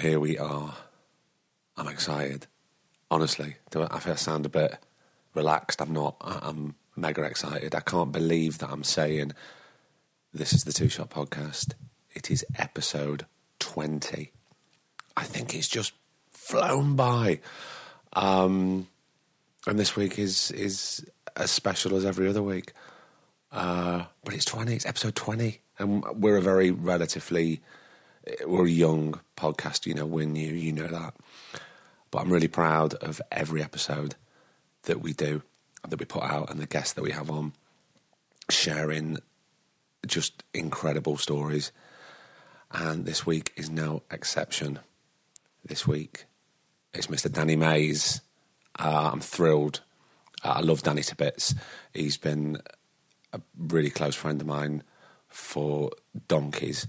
Here we are. I'm excited. Honestly, I feel I sound a bit relaxed. I'm not. I'm mega excited. I can't believe that I'm saying this is the Two Shot Podcast. It is episode 20. I think it's just flown by. And this week is as special as every other week. But it's 20. It's episode 20. And we're a very relatively... We're a young podcast, you know, we're new, you know that. But I'm really proud of every episode that we do, that we put out, and the guests that we have on, sharing just incredible stories. And this week is no exception. This week it's Mr. Danny Mays. I'm thrilled. I love Danny to bits. He's been a really close friend of mine for donkeys.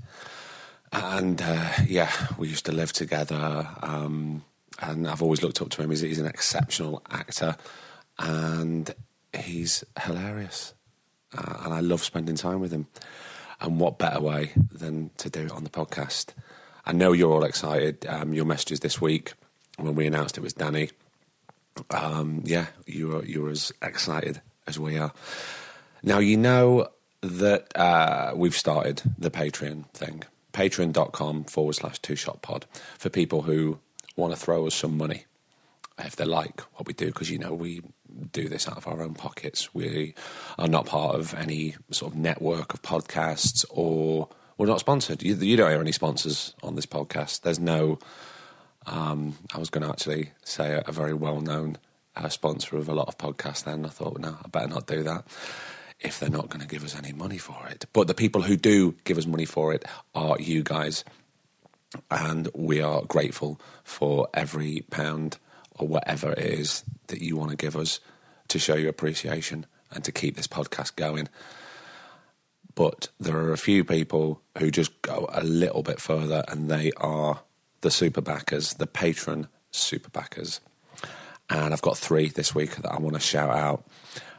And, yeah, we used to live together, and I've always looked up to him. He's an exceptional actor, and he's hilarious. And I love spending time with him. And what better way than to do it on the podcast? I know you're all excited. Your messages this week, when we announced it was Danny, yeah, you were as excited as we are. Now, you know that we've started the Patreon thing. patreon.com/2shotpod for people who want to throw us some money if they like what we do, because, you know, we do this out of our own pockets. We are not part of any sort of network of podcasts, or we're not sponsored. You don't hear any sponsors on this podcast. There's no, I was going to actually say a very well-known sponsor of a lot of podcasts then. I thought, no, I better not do that, if they're not going to give us any money for it. But the people who do give us money for it are you guys, and we are grateful for every pound or whatever it is that you want to give us to show your appreciation and to keep this podcast going. But there are a few people who just go a little bit further, and they are the super backers, the patron super backers. And I've got three this week that I want to shout out.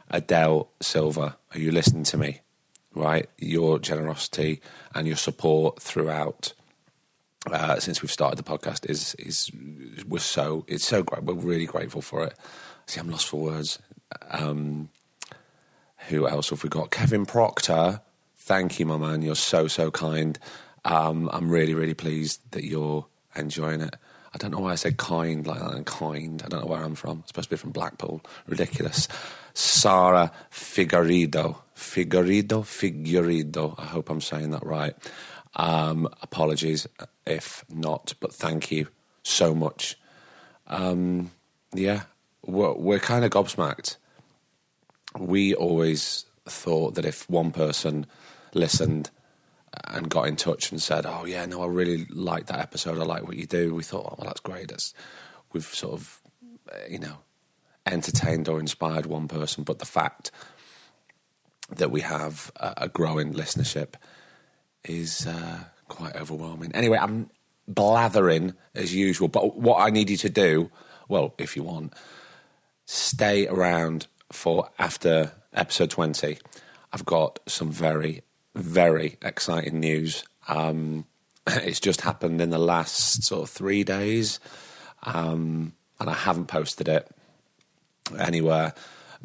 Adele Silva, are you listening to me? Right? Your generosity and your support throughout since we've started the podcast is so great. We're really grateful for it. See, I'm lost for words. Who else have we got? Kevin Proctor, thank you, my man. You're so kind. I'm really pleased that you're enjoying it. I don't know why I said kind like that, and kind. I don't know where I'm from. It's supposed to be from Blackpool. Ridiculous. Sarah Figueiredo. Figueiredo. I hope I'm saying that right. Apologies if not, but thank you so much. Yeah, we're kind of gobsmacked. We always thought that if one person listened and got in touch and said, oh, yeah, no, I really like that episode, I like what you do, we thought, oh, well, that's great. We've sort of, you know, entertained or inspired one person. But the fact that we have a growing listenership is quite overwhelming. Anyway, I'm blathering as usual, but what I need you to do, well, if you want, stay around for after episode 20. I've got some very exciting news. It's just happened in the last sort of 3 days, and I haven't posted it anywhere.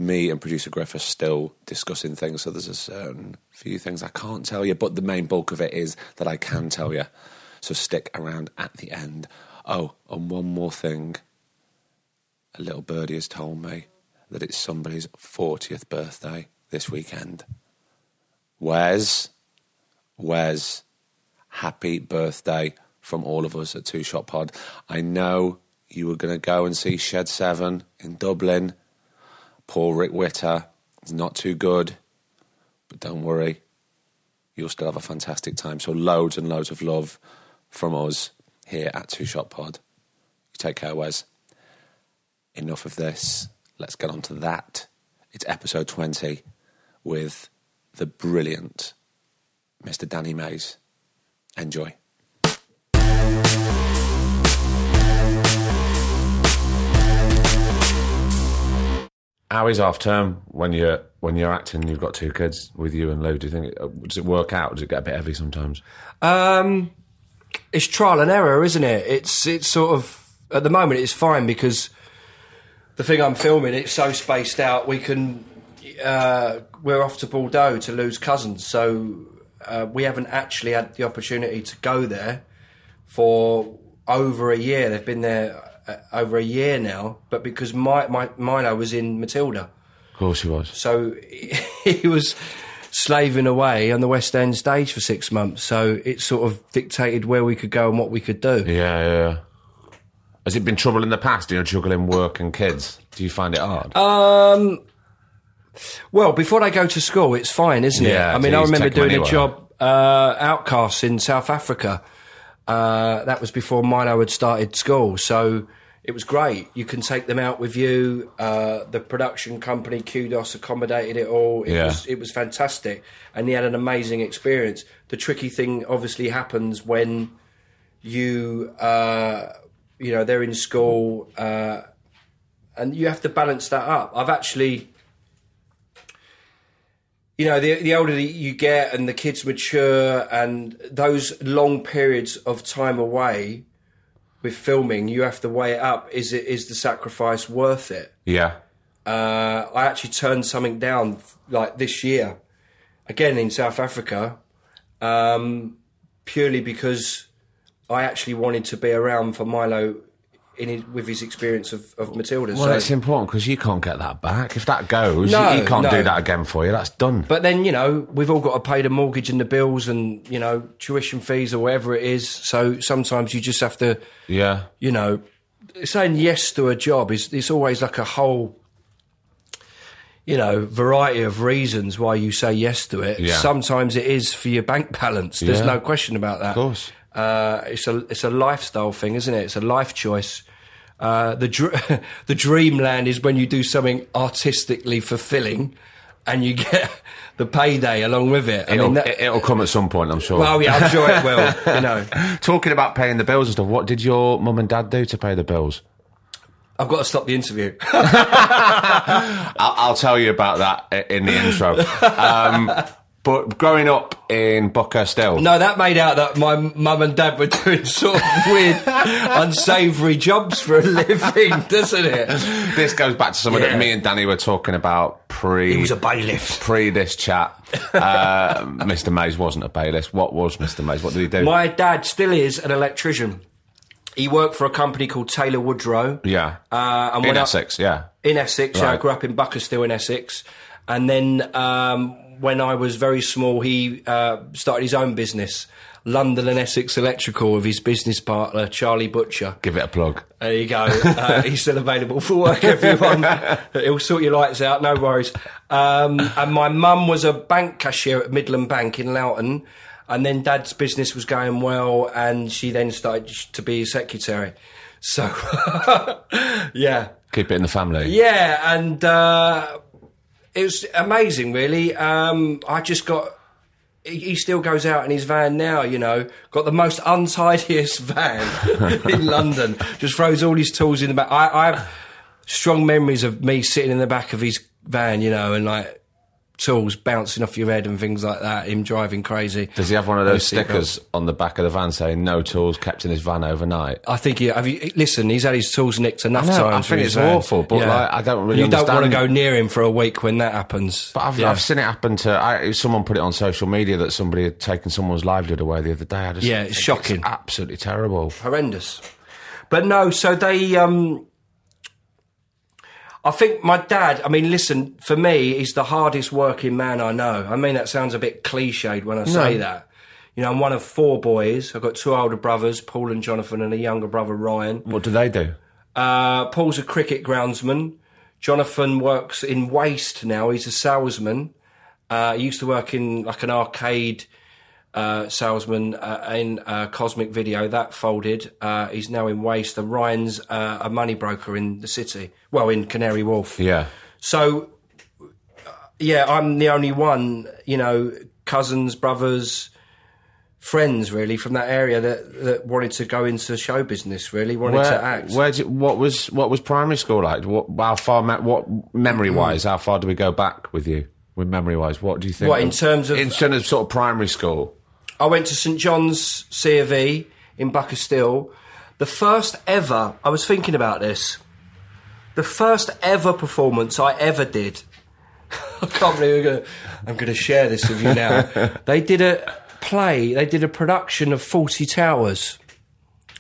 Me and producer Griff are still discussing things, so there's a certain few things I can't tell you, but the main bulk of it is that I can tell you, so stick around at the end. Oh, and one more thing. A little birdie has told me that it's somebody's 40th birthday this weekend. Wes, happy birthday from all of us at Two Shot Pod. I know you were going to go and see Shed 7 in Dublin. Poor Rick Witter is not too good, but don't worry. you'll still have a fantastic time. So loads and loads of love from us here at Two Shot Pod. Take care, Wes. Enough of this. Let's get on to that. It's episode 20 with the brilliant Mr. Danny Mays. Enjoy. How's half term when you're acting? You've got two kids with you and Lou. Do you think does it work out? Does it get a bit heavy sometimes? It's trial and error, isn't it? It's sort of at the moment it's fine because the thing I'm filming, it's so spaced out. We can we're off to Bordeaux to Lou's cousins, so we haven't actually had the opportunity to go there for over a year. They've been there over a year now, but because Milo was in Matilda. Of course he was. So he was slaving away on the West End stage for 6 months, so it sort of dictated where we could go and what we could do. Yeah. Has it been trouble in the past, juggling work and kids? Do you find it hard? Well, before they go to school, it's fine, isn't it? Yeah, I mean, I remember doing a job, Outcasts in South Africa. That was before Milo had started school, so it was great. You can take them out with you. The production company, Kudos, accommodated it all. It was fantastic, and he had an amazing experience. The tricky thing obviously happens when you, they're in school, and you have to balance that up. I've actually... the older that you get and the kids mature and those long periods of time away with filming, you have to weigh it up. Is the sacrifice worth it? Yeah. I actually turned something down like this year, again in South Africa, purely because I actually wanted to be around for Milo with his experience of Matilda. Well, it's important because you can't get that back. If that goes, he can't do that again for you. That's done. But then, we've all got to pay the mortgage and the bills and, tuition fees or whatever it is. So sometimes you just have to... Yeah. Saying yes to a job is it's always like a whole, variety of reasons why you say yes to it. Yeah. Sometimes it is for your bank balance. There's no question about that. Of course. It's a lifestyle thing, isn't it? It's a life choice. The dreamland is when you do something artistically fulfilling, and you get the payday along with it. It'll come at some point, I'm sure. Well, yeah, I'm sure it will. Talking about paying the bills and stuff, what did your mum and dad do to pay the bills? I've got to stop the interview. I'll tell you about that in the intro. But growing up in Buckhurst Hill... No, that made out that my mum and dad were doing sort of weird, unsavoury jobs for a living, doesn't it? This goes back to something that me and Danny were talking about pre... He was a bailiff. Pre this chat. Mr Mays wasn't a bailiff. What was Mr Mays? What did he do? My dad still is an electrician. He worked for a company called Taylor Woodrow. Yeah. In Essex, yeah. In Essex, right. I grew up in Buckhurst Hill in Essex. And then... when I was very small, he started his own business, London and Essex Electrical, with his business partner, Charlie Butcher. Give it a plug. There you go. He's still available for work, everyone. He'll sort your lights out, no worries. And my mum was a bank cashier at Midland Bank in Loughton, and then Dad's business was going well, and she then started to be his secretary. So, yeah. Keep it in the family. Yeah, and... it was amazing, really. I just got... He still goes out in his van now, Got the most untidiest van in London. Just throws all his tools in the back. I have strong memories of me sitting in the back of his van, and, tools bouncing off your head and things like that, him driving crazy. Does he have one of those stickers on the back of the van saying no tools kept in his van overnight? I think listen, he's had his tools nicked enough times. I think it's awful, but I don't really understand. You don't want to go near him for a week when that happens. But I've seen it happen to... someone put it on social media that somebody had taken someone's livelihood away the other day. It's shocking. It's absolutely terrible. Horrendous. But no, so they... I think my dad, for me, he's the hardest working man I know. I mean, that sounds a bit cliched when I say that. I'm one of four boys. I've got two older brothers, Paul and Jonathan, and a younger brother, Ryan. What do they do? Paul's a cricket groundsman. Jonathan works in waste now. He's a salesman. He used to work in, an arcade salesman in Cosmic Video. That folded. He's now in Waste. And Ryan's a money broker in the city. Well, in Canary Wharf. Yeah. So, yeah, I'm the only one, you know, cousins, brothers, friends, really, from that area that wanted to go into show business, really, to act. What was primary school like? What memory-wise, how far do we go back with you? With memory-wise, what do you think? What, in terms of sort of primary school? I went to St John's C of E in Buckhurst Hill. The first ever, I was thinking about this, the first ever performance I ever did, I can't believe I'm going to share this with you now. They did a production of Fawlty Towers.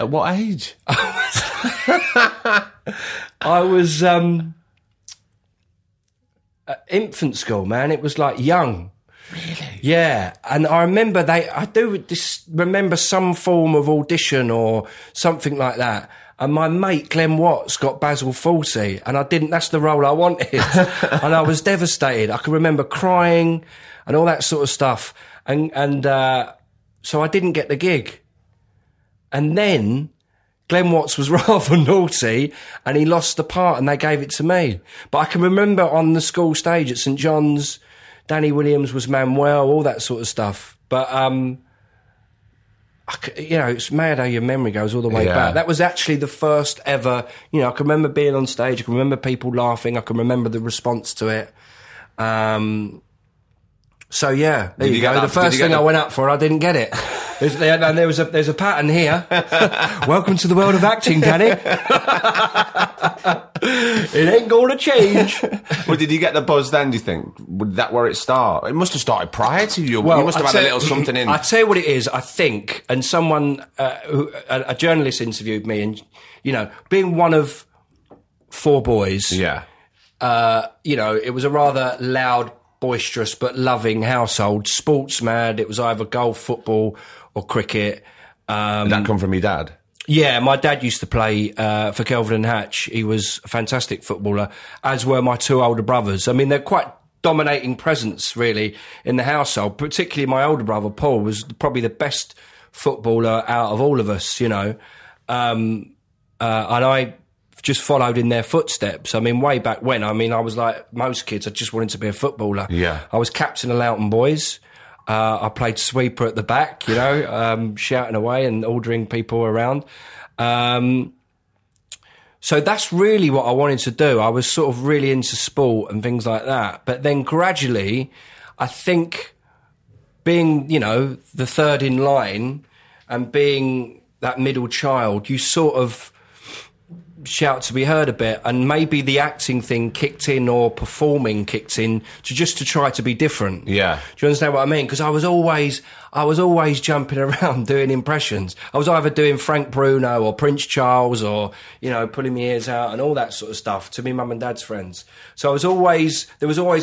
At what age? I was at infant school, man. It was like young. Really? Yeah. And I remember I remember some form of audition or something like that. And my mate, Glenn Watts, got Basil Fawlty, and that's the role I wanted. And I was devastated. I can remember crying and all that sort of stuff. And so I didn't get the gig. And then Glenn Watts was rather naughty, and he lost the part, and they gave it to me. But I can remember on the school stage at St John's, Danny Williams was Manuel, all that sort of stuff. But, it's mad how your memory goes all the way back. That was actually the first ever, you know, I can remember being on stage, I can remember people laughing, I can remember the response to it. So, yeah, there you go. The first thing I went up for, I didn't get it. And there's a pattern here. Welcome to the world of acting, Danny. It ain't going to change. Well, did you get the buzz then, do you think? Would that where it start? It must have started prior to you. Well, you must have had a little something in. I'll tell you what it is, I think, and someone, a journalist interviewed me, and, you know, being one of four boys, you know, it was a rather loud, boisterous but loving household. Sports mad. It was either golf, football or cricket. Did that come from your dad? Yeah, my dad used to play for Kelvin and Hatch. He was a fantastic footballer, as were my two older brothers. I mean, they're quite dominating presence, really, in the household. Particularly my older brother, Paul, was probably the best footballer out of all of us, you know. And I just followed in their footsteps. I mean, way back when, I was like most kids, I just wanted to be a footballer. Yeah. I was captain of Loughton Boys. I played sweeper at the back, you know, shouting away and ordering people around. So that's really what I wanted to do. I was sort of really into sport and things like that. But then gradually, I think being, you know, the third in line and being that middle child, you sort of shout to be heard a bit, and maybe the acting thing kicked in, or performing kicked in, to try to be different. Yeah, do you understand what I mean? Because I was always jumping around doing impressions. I was either doing Frank Bruno or Prince Charles, or, you know, pulling my ears out and all that sort of stuff to me mum and dad's friends. So there was always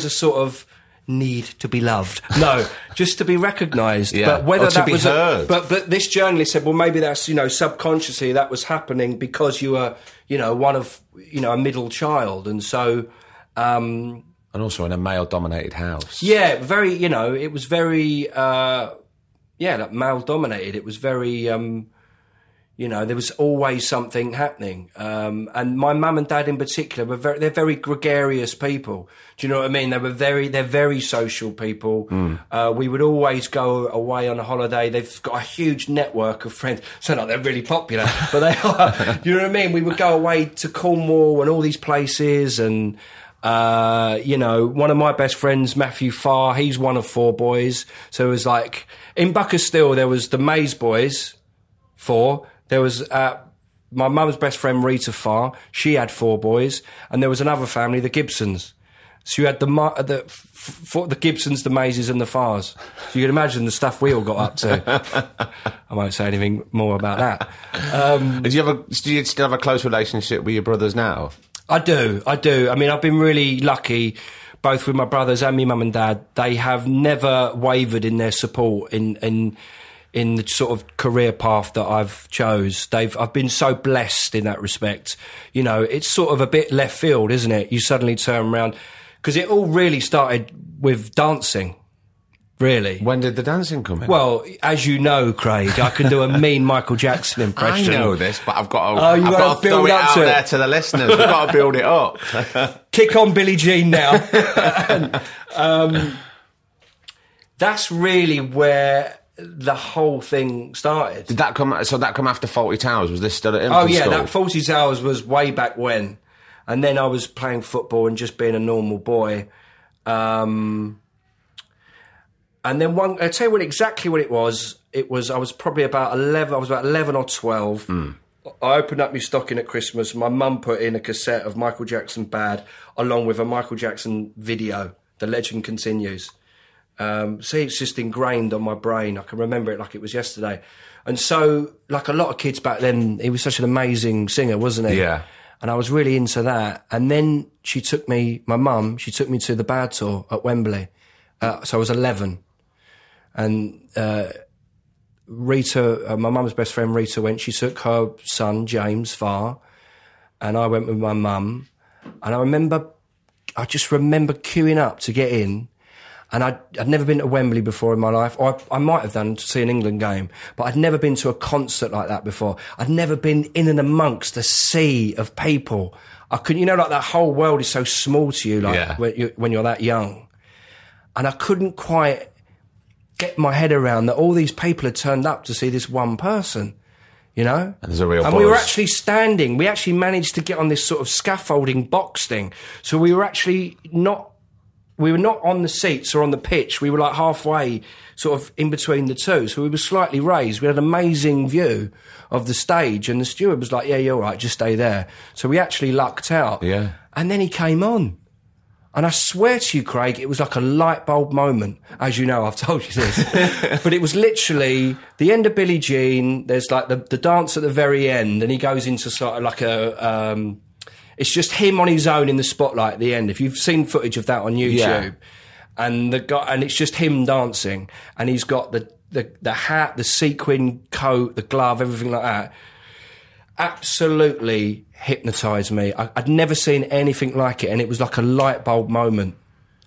a sort of need to be loved. No, just to be recognised. Yeah. But whether that was heard. But this journalist said, well, maybe that's, you know, subconsciously that was happening because you were, you know, one of, you know, a middle child. And so and also in a male dominated house. Yeah, very, you know, it was very like male dominated. It was very you know, there was always something happening. And my mum and dad in particular, they're very gregarious people. Do you know what I mean? They're very social people. Mm. We would always go away on a holiday. They've got a huge network of friends. So not they're really popular, but they are. You know what I mean? We would go away to Cornwall and all these places. And, you know, one of my best friends, Matthew Farr, he's one of four boys. So it was like, in Buckhurst Hill, there was the Mays boys, four. There was my mum's best friend, Rita Farr. She had four boys. And there was another family, the Gibsons. So you had the Gibsons, the Mazes and the Farrs. So you can imagine the stuff we all got up to. I won't say anything more about that. Do you still have a close relationship with your brothers now? I do. I mean, I've been really lucky, both with my brothers and my mum and dad. They have never wavered in their support in the sort of career path that I've chose. I've been so blessed in that respect. You know, it's sort of a bit left field, isn't it? You suddenly turn around, because it all really started with dancing. really. When did the dancing come in? Well, as you know, Craig, I can do a mean Michael Jackson impression. I know this, but I've got to, I've got to build throw it out to there to the listeners. We've got to build it up. Kick on Billie Jean now. That's really where the whole thing started. Did that come? So that come after Fawlty Towers? Was this still at infant school? That Fawlty Towers was way back when. And then I was playing football and just being a normal boy. And then one, I'll tell you what exactly what it was. It was I was probably about 11. I was about 11 or 12. Mm. I opened up my stocking at Christmas. My mum put in a cassette of Michael Jackson Bad, along with a Michael Jackson video. The Legend Continues. See, it's just ingrained on my brain. I can remember it like it was yesterday. And so, like a lot of kids back then, he was such an amazing singer, wasn't he? Yeah. And I was really into that. And then she took me, my mum, she took me to the Bad tour at Wembley. So I was 11. And Rita, my mum's best friend Rita went, she took her son, James Farr, and I went with my mum. And I remember, I just remember queuing up to get in. And I'd never been to Wembley before in my life. Or I might have done to see an England game, but I'd never been to a concert like that before. I'd never been in and amongst a sea of people. I couldn't, you know, like that whole world is so small to you, like when you're that young. And I couldn't quite get my head around that all these people had turned up to see this one person, you know? And there's a real And we were actually standing. We actually managed to get on this sort of scaffolding box thing. So we were actually not... We were not on the seats or on the pitch. We were like halfway, sort of in between the two. So we were slightly raised. We had an amazing view of the stage, and the steward was like, "Yeah, you're all right. Just stay there." So we actually lucked out. Yeah. And then he came on, and I swear to you, Craig, it was like a light bulb moment. As you know, I've told you this, but it was literally the end of Billie Jean. There's like the dance at the very end, and he goes into sort of like a. It's just him on his own in the spotlight at the end. If you've seen footage of that on YouTube, and the guy, and it's just him dancing, and he's got the hat, the sequin coat, the glove, everything like that. Absolutely hypnotised me. I'd never seen anything like it, and it was like a light bulb moment.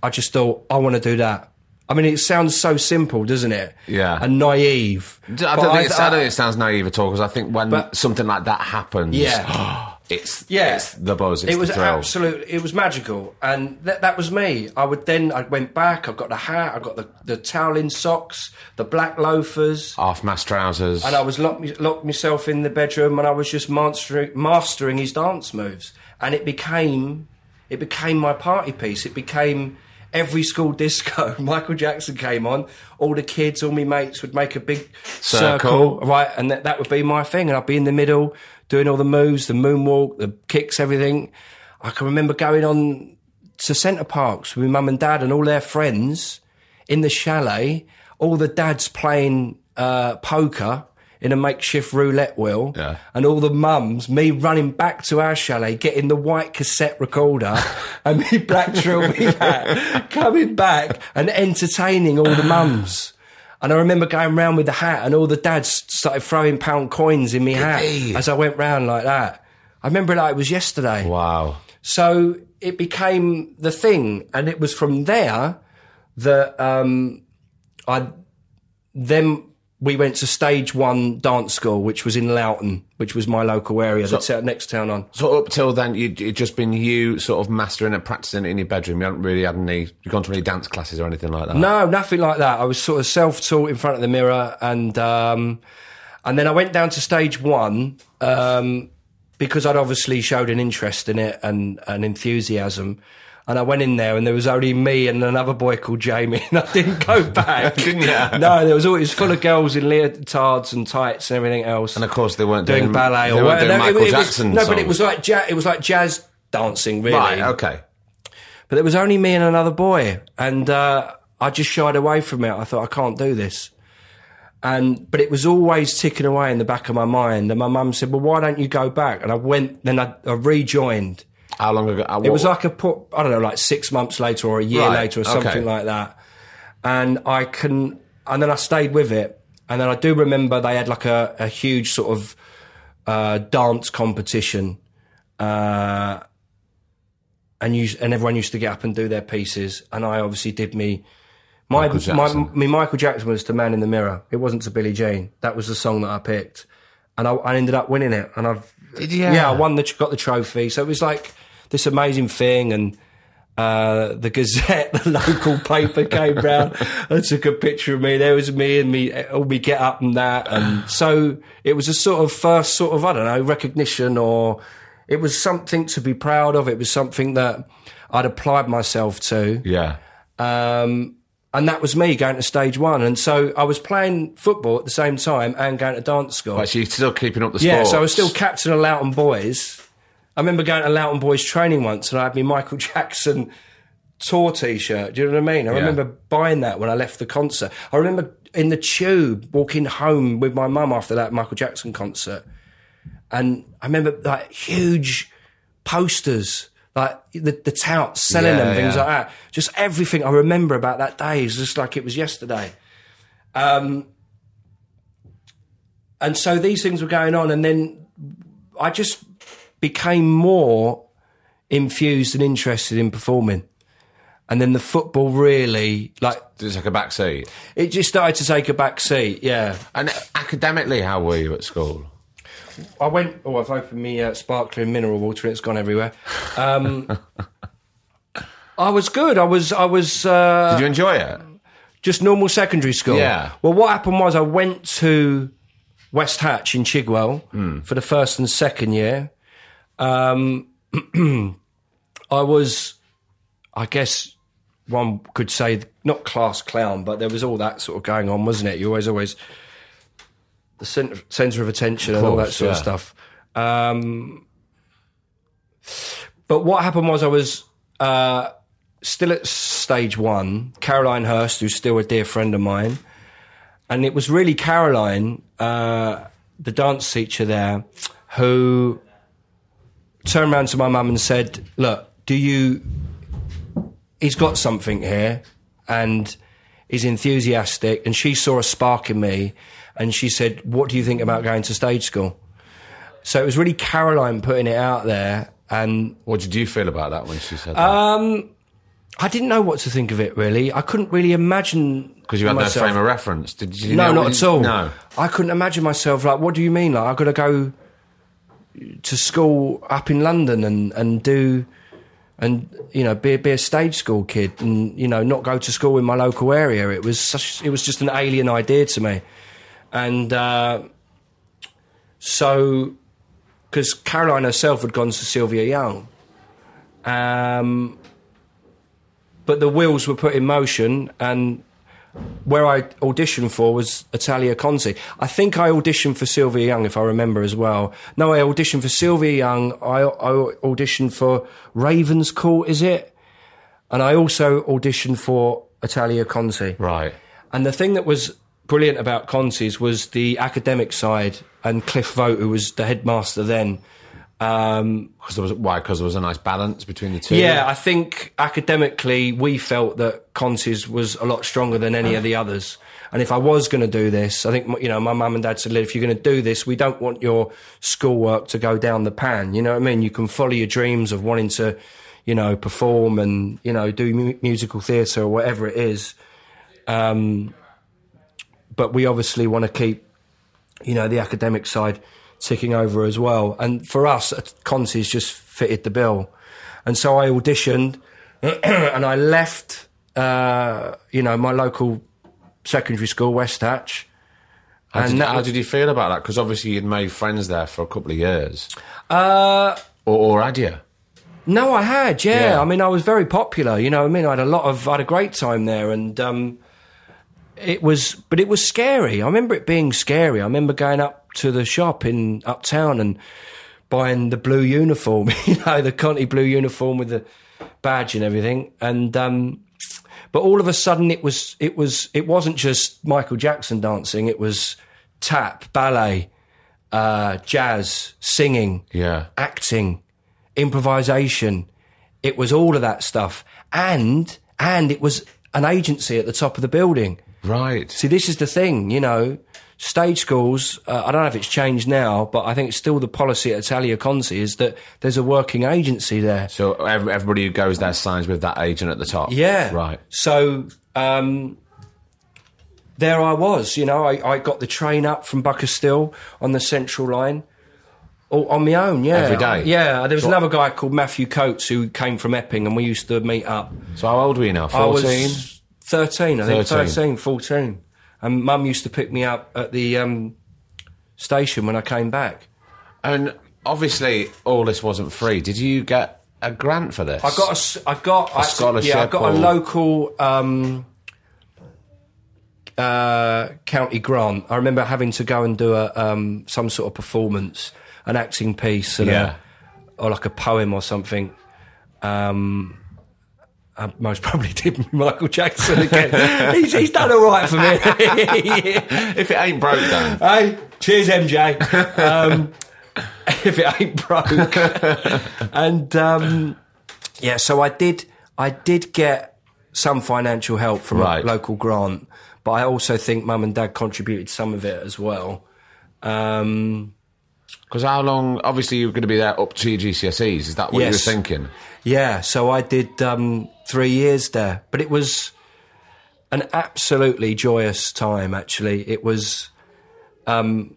I just thought, I want to do that. I mean, it sounds so simple, doesn't it? Yeah. And naive. I don't think it sounds naive at all, because I think when something like that happens... Yeah. It's the buzz. It's the thrill. It was magical, and that was me. I went back. I got the hat. I got the toweling socks, the black loafers, half-mast trousers, and I was locked myself in the bedroom, and I was just mastering his dance moves, and it became my party piece. It became every school disco. Michael Jackson came on. All the kids, all my mates would make a big circle right, and that would be my thing, and I'd be in the middle, doing all the moves, the moonwalk, the kicks, everything. I can remember going on to Centre Parks with my mum and dad and all their friends in the chalet, all the dads playing poker in a makeshift roulette wheel, and all the mums, me running back to our chalet, getting the white cassette recorder and me black drill me hat, coming back and entertaining all the mums. And I remember going round with the hat, and all the dads started throwing pound coins in me hat as I went round like that. I remember it like it was yesterday. Wow. So it became the thing, and it was from there that we went to Stage 1 dance school, which was in Loughton, which was my local area, the next town on. So up till then, it'd just been you sort of mastering and practising in your bedroom. You hadn't really had you'd gone to any dance classes or anything like that? No, nothing like that. I was sort of self-taught in front of the mirror, and then I went down to Stage 1 because I'd obviously showed an interest in it and an enthusiasm. And I went in there, and there was only me and another boy called Jamie, and I didn't go back. Didn't you? No, it was full of girls in leotards and tights and everything else. And of course, they weren't doing ballet or whatever. Michael Jackson. No, but it was like jazz dancing, really. Right, okay. But it was only me and another boy, and I just shied away from it. I thought, I can't do this. But it was always ticking away in the back of my mind. And my mum said, "Well, why don't you go back?" And I went, then I rejoined. How long ago? It was like I don't know, like 6 months later or a year later or something like that. And then I stayed with it. And then I do remember they had like a huge sort of dance competition. And everyone used to get up and do their pieces. And I obviously did me Michael Jackson was to Man in the Mirror. It wasn't to Billie Jean. That was the song that I picked, and I ended up winning it. And I've I won got the trophy. So it was like this amazing thing, and the Gazette, the local paper, came round and took a picture of me. There was me and me all me get up and that, and so it was a sort of first sort of recognition, or it was something to be proud of. It was something that I'd applied myself to. Yeah. And that was me going to Stage 1. And so I was playing football at the same time and going to dance school. Right, so you're still keeping up the sports. Yeah, so I was still captain of Loughton Boys. I remember going to Loughton Boys training once and I had my Michael Jackson tour T-shirt. Do you know what I mean? I remember buying that when I left the concert. I remember in the tube walking home with my mum after that Michael Jackson concert. And I remember like huge posters, like the touts selling them, things like that. Just everything I remember about that day is just like it was yesterday. And so these things were going on, and then I just became more infused and interested in performing. And then the football really, like... Did it take a back seat? It just started to take a back seat, yeah. And academically, how were you at school? I went... Oh, I've opened me sparkling mineral water and it's gone everywhere. I was good. I was... Did you enjoy it? Just normal secondary school. Yeah. Well, what happened was I went to West Hatch in Chigwell for the first and second year. I was, I guess one could say, not class clown, but there was all that sort of going on, wasn't it? You always... The centre of attention, of course, and all that sort of stuff. But what happened was I was still at Stage 1, Caroline Hurst, who's still a dear friend of mine, and it was really Caroline, the dance teacher there, who turned around to my mum and said, look, he's got something here, and he's enthusiastic, and she saw a spark in me, and she said, what do you think about going to stage school? So it was really Caroline putting it out there. And what did you feel about that when she said that? I didn't know what to think of it, really. I couldn't really imagine... Because you had no frame of reference. Did you? No, not at all. No. I couldn't imagine myself, like, what do you mean? Like, I've got to go to school up in London and do... And, you know, be a stage school kid and, you know, not go to school in my local area. It was just an alien idea to me. And so, because Caroline herself had gone to Sylvia Young, but the wheels were put in motion, and where I auditioned for was Italia Conti. I think I auditioned for Sylvia Young, if I remember as well. No, I auditioned for Sylvia Young, I auditioned for Raven's Court, is it? And I also auditioned for Italia Conti. Right. And the thing that was... brilliant about Conti's was the academic side, and Cliff Vogt, who was the headmaster then. Because there was a nice balance between the two? Yeah, I think academically we felt that Conti's was a lot stronger than any of the others. And if I was going to do this, I think, you know, my mum and dad said, if you're going to do this, we don't want your schoolwork to go down the pan. You know what I mean? You can follow your dreams of wanting to, you know, perform and, you know, do musical theatre or whatever it is. But we obviously want to keep, you know, the academic side ticking over as well. And for us, Conti's just fitted the bill. And so I auditioned and I left, you know, my local secondary school, West Hatch. How did you feel about that? Because obviously you'd made friends there for a couple of years. Or had you? No, I had, yeah. I mean, I was very popular, you know what I mean? I had a great time there, and... It was scary. I remember it being scary. I remember going up to the shop in Uptown and buying the blue uniform, you know, the Conti blue uniform with the badge and everything. And, but all of a sudden it wasn't just Michael Jackson dancing. It was tap, ballet, jazz, singing, acting, improvisation. It was all of that stuff. And it was an agency at the top of the building. Right. See, this is the thing, you know, stage schools, I don't know if it's changed now, but I think it's still the policy at Italia Conti is that there's a working agency there. So everybody who goes there signs with that agent at the top. Yeah. Right. So there I was, you know, I got the train up from Buckhurst Hill on the Central Line. All on my own, yeah. Every day? Yeah. There was another guy called Matthew Coates who came from Epping, and we used to meet up. So how old were you now? 14? I was 13, I think. 13, 14. And Mum used to pick me up at the station when I came back. And obviously all this wasn't free. Did you get a grant for this? I got a scholarship. Yeah, I got a local... county grant. I remember having to go and do a some sort of performance, an acting piece, and or like a poem or something. I most probably did Michael Jackson again. he's done all right for me. If it ain't broke, then. Hey, cheers, MJ. If it ain't broke, and yeah, so I did get some financial help from a local grant. But I also think Mum and Dad contributed some of it as well. Because how long... Obviously, you were going to be there up to your GCSEs. Is that what you were thinking? Yeah, so I did 3 years there. But it was an absolutely joyous time, actually. It was... you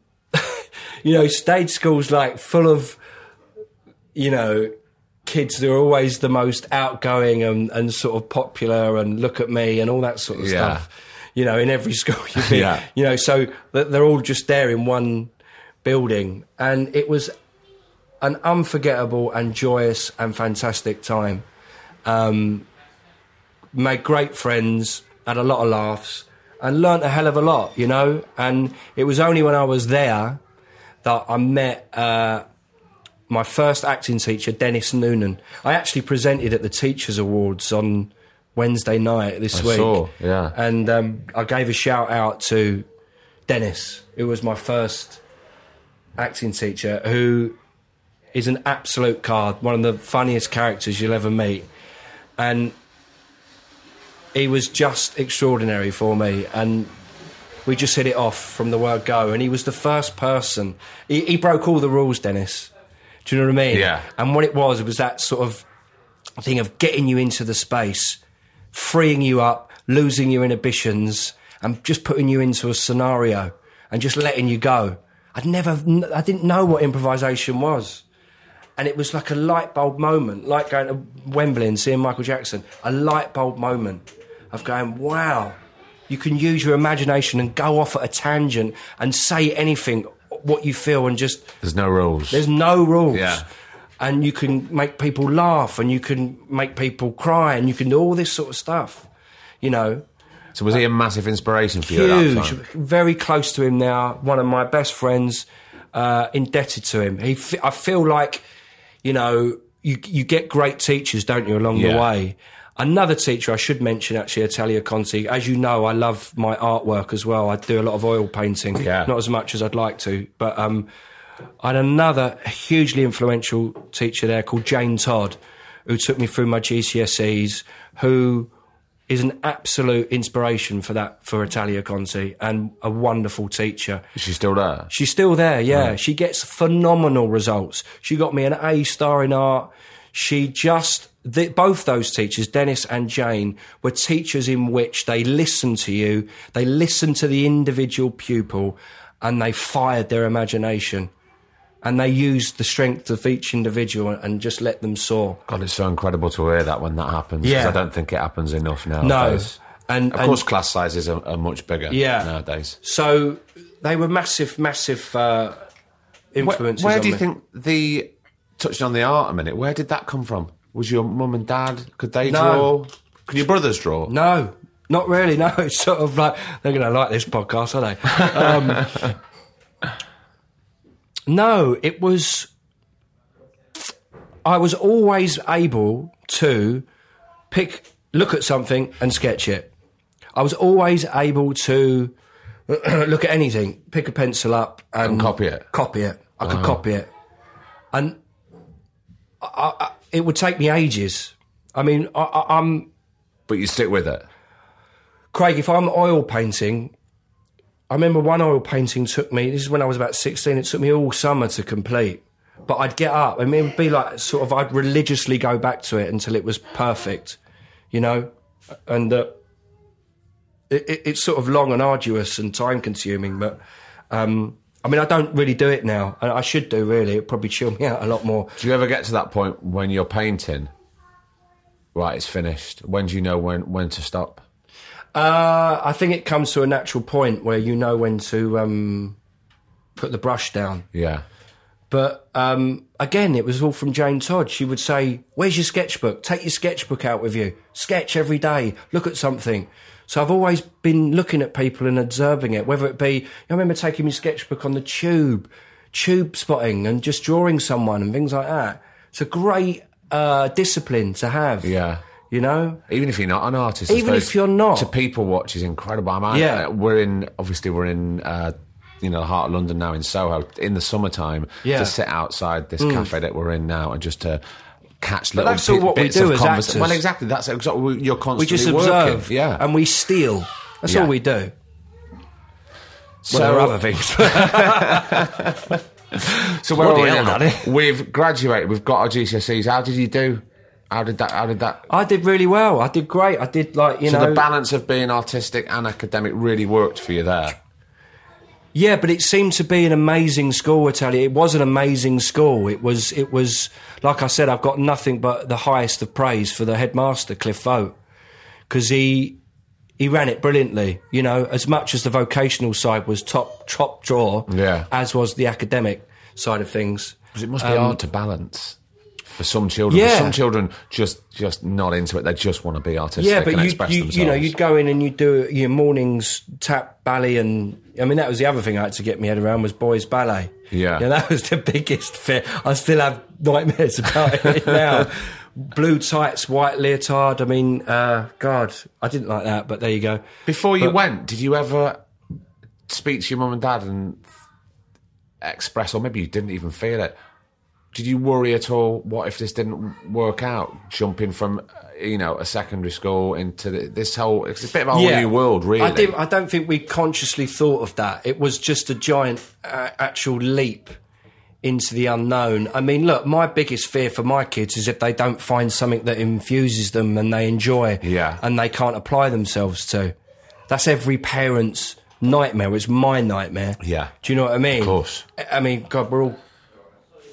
know, stage school's, like, full of, you know... kids, they're always the most outgoing and sort of popular and look at me and all that sort of stuff. You know, in every school you think, you know, so they're all just there in one building. And it was an unforgettable and joyous and fantastic time. Made great friends, had a lot of laughs and learnt a hell of a lot, you know. And it was only when I was there that I met... my first acting teacher, Dennis Noonan. I actually presented at the Teachers Awards on Wednesday night this week. I saw, yeah. And I gave a shout-out to Dennis, who was my first acting teacher, who is an absolute card, one of the funniest characters you'll ever meet. And he was just extraordinary for me, and... we just hit it off from the word go, and he was the first person. He broke all the rules, Dennis. Do you know what I mean? Yeah. And what it was that sort of thing of getting you into the space, freeing you up, losing your inhibitions, and just putting you into a scenario and just letting you go. I didn't know what improvisation was. And it was like a light bulb moment, like going to Wembley and seeing Michael Jackson, a light bulb moment of going, wow, you can use your imagination and go off at a tangent and say anything what you feel, and just there's no rules and you can make people laugh and you can make people cry and you can do all this sort of stuff, you know. So was he a massive inspiration for you at that time? Very close to him now, one of my best friends, indebted to him. I feel like, you know, you get great teachers, don't you, along the way. Another teacher I should mention, actually, Italia Conti. As you know, I love my artwork as well. I do a lot of oil painting, not as much as I'd like to. But I had another hugely influential teacher there called Jane Todd, who took me through my GCSEs, who is an absolute inspiration for Italia Conti, and a wonderful teacher. Is she still there? She's still there, yeah. Right. She gets phenomenal results. She got me an A-star in art. She just... both those teachers, Dennis and Jane, were teachers in which they listened to you, they listened to the individual pupil, and they fired their imagination. And they used the strength of each individual and just let them soar. God, it's so incredible to hear that when that happens, because I don't think it happens enough now. No. Of course, class sizes are much bigger nowadays. So they were massive, massive influences on me. Where do you think touching on the art a minute, where did that come from? Was your mum and dad, could they draw? Could your brothers draw? No, not really, no. It's sort of like, they're going to like this podcast, aren't they? No, it was... I was always able to look at something and sketch it. I was always able to look at anything, pick a pencil up and copy it. I could copy it. And it would take me ages. I mean, I'm... But you stick with it? Craig, if I'm oil painting... I remember one oil painting took me... This is when I was about 16. It took me all summer to complete. But I'd get up. I mean, it would be like sort of... I'd religiously go back to it until it was perfect, you know? And it's sort of long and arduous and time-consuming, but I mean, I don't really do it now. I should do, really. It'd probably chill me out a lot more. Do you ever get to that point when you're painting? Right, it's finished. When do you know when to stop? I think it comes to a natural point where you know when to put the brush down. Yeah. But again, it was all from Jane Todd. She would say, where's your sketchbook? Take your sketchbook out with you. Sketch every day. Look at something. So I've always been looking at people and observing it, whether it be... I remember taking my sketchbook on the tube spotting and just drawing someone and things like that. It's a great discipline to have. Yeah. You know? Even if you're not an artist. Even if you're not. To people watch is incredible. I mean, yeah. We're in... you know, the heart of London now in Soho, in the summertime, yeah. to sit outside this cafe that we're in now and just to catch little bits of conversation. But that's all what we do as actors. Well, exactly, that's exactly you're constantly working. We just observe, yeah. and we steal. That's all we do. So, well, there are other things. So where are we now? We've graduated, we've got our GCSEs. How did you do? How did that... I did really well. I did great. I did, so the balance of being artistic and academic really worked for you there. Yeah, but it seemed to be an amazing school, Italia. It was an amazing school. It was, like I said, I've got nothing but the highest of praise for the headmaster, Cliff Vogt, because he ran it brilliantly, you know, as much as the vocational side was top drawer, yeah. as was the academic side of things. Because it must be hard to balance for some children. Yeah. For some children just not into it. They just want to be artistic and express themselves. You know, you'd go in and you'd do your mornings, tap, ballet and... I mean, that was the other thing I had to get my head around was boys' ballet. Yeah. You know, that was the biggest fear. I still have nightmares about it now. Blue tights, white leotard. I mean, God, I didn't like that, but there you go. Before you went, did you ever speak to your mum and dad and express, or maybe you didn't even feel it, did you worry at all, what if this didn't work out, jumping from... you know, a secondary school into this whole... It's a bit of a whole new world, really. I don't think we consciously thought of that. It was just a giant actual leap into the unknown. I mean, look, my biggest fear for my kids is if they don't find something that infuses them and they enjoy and they can't apply themselves to. That's every parent's nightmare. It's my nightmare. Yeah. Do you know what I mean? Of course. I mean, God, we're all...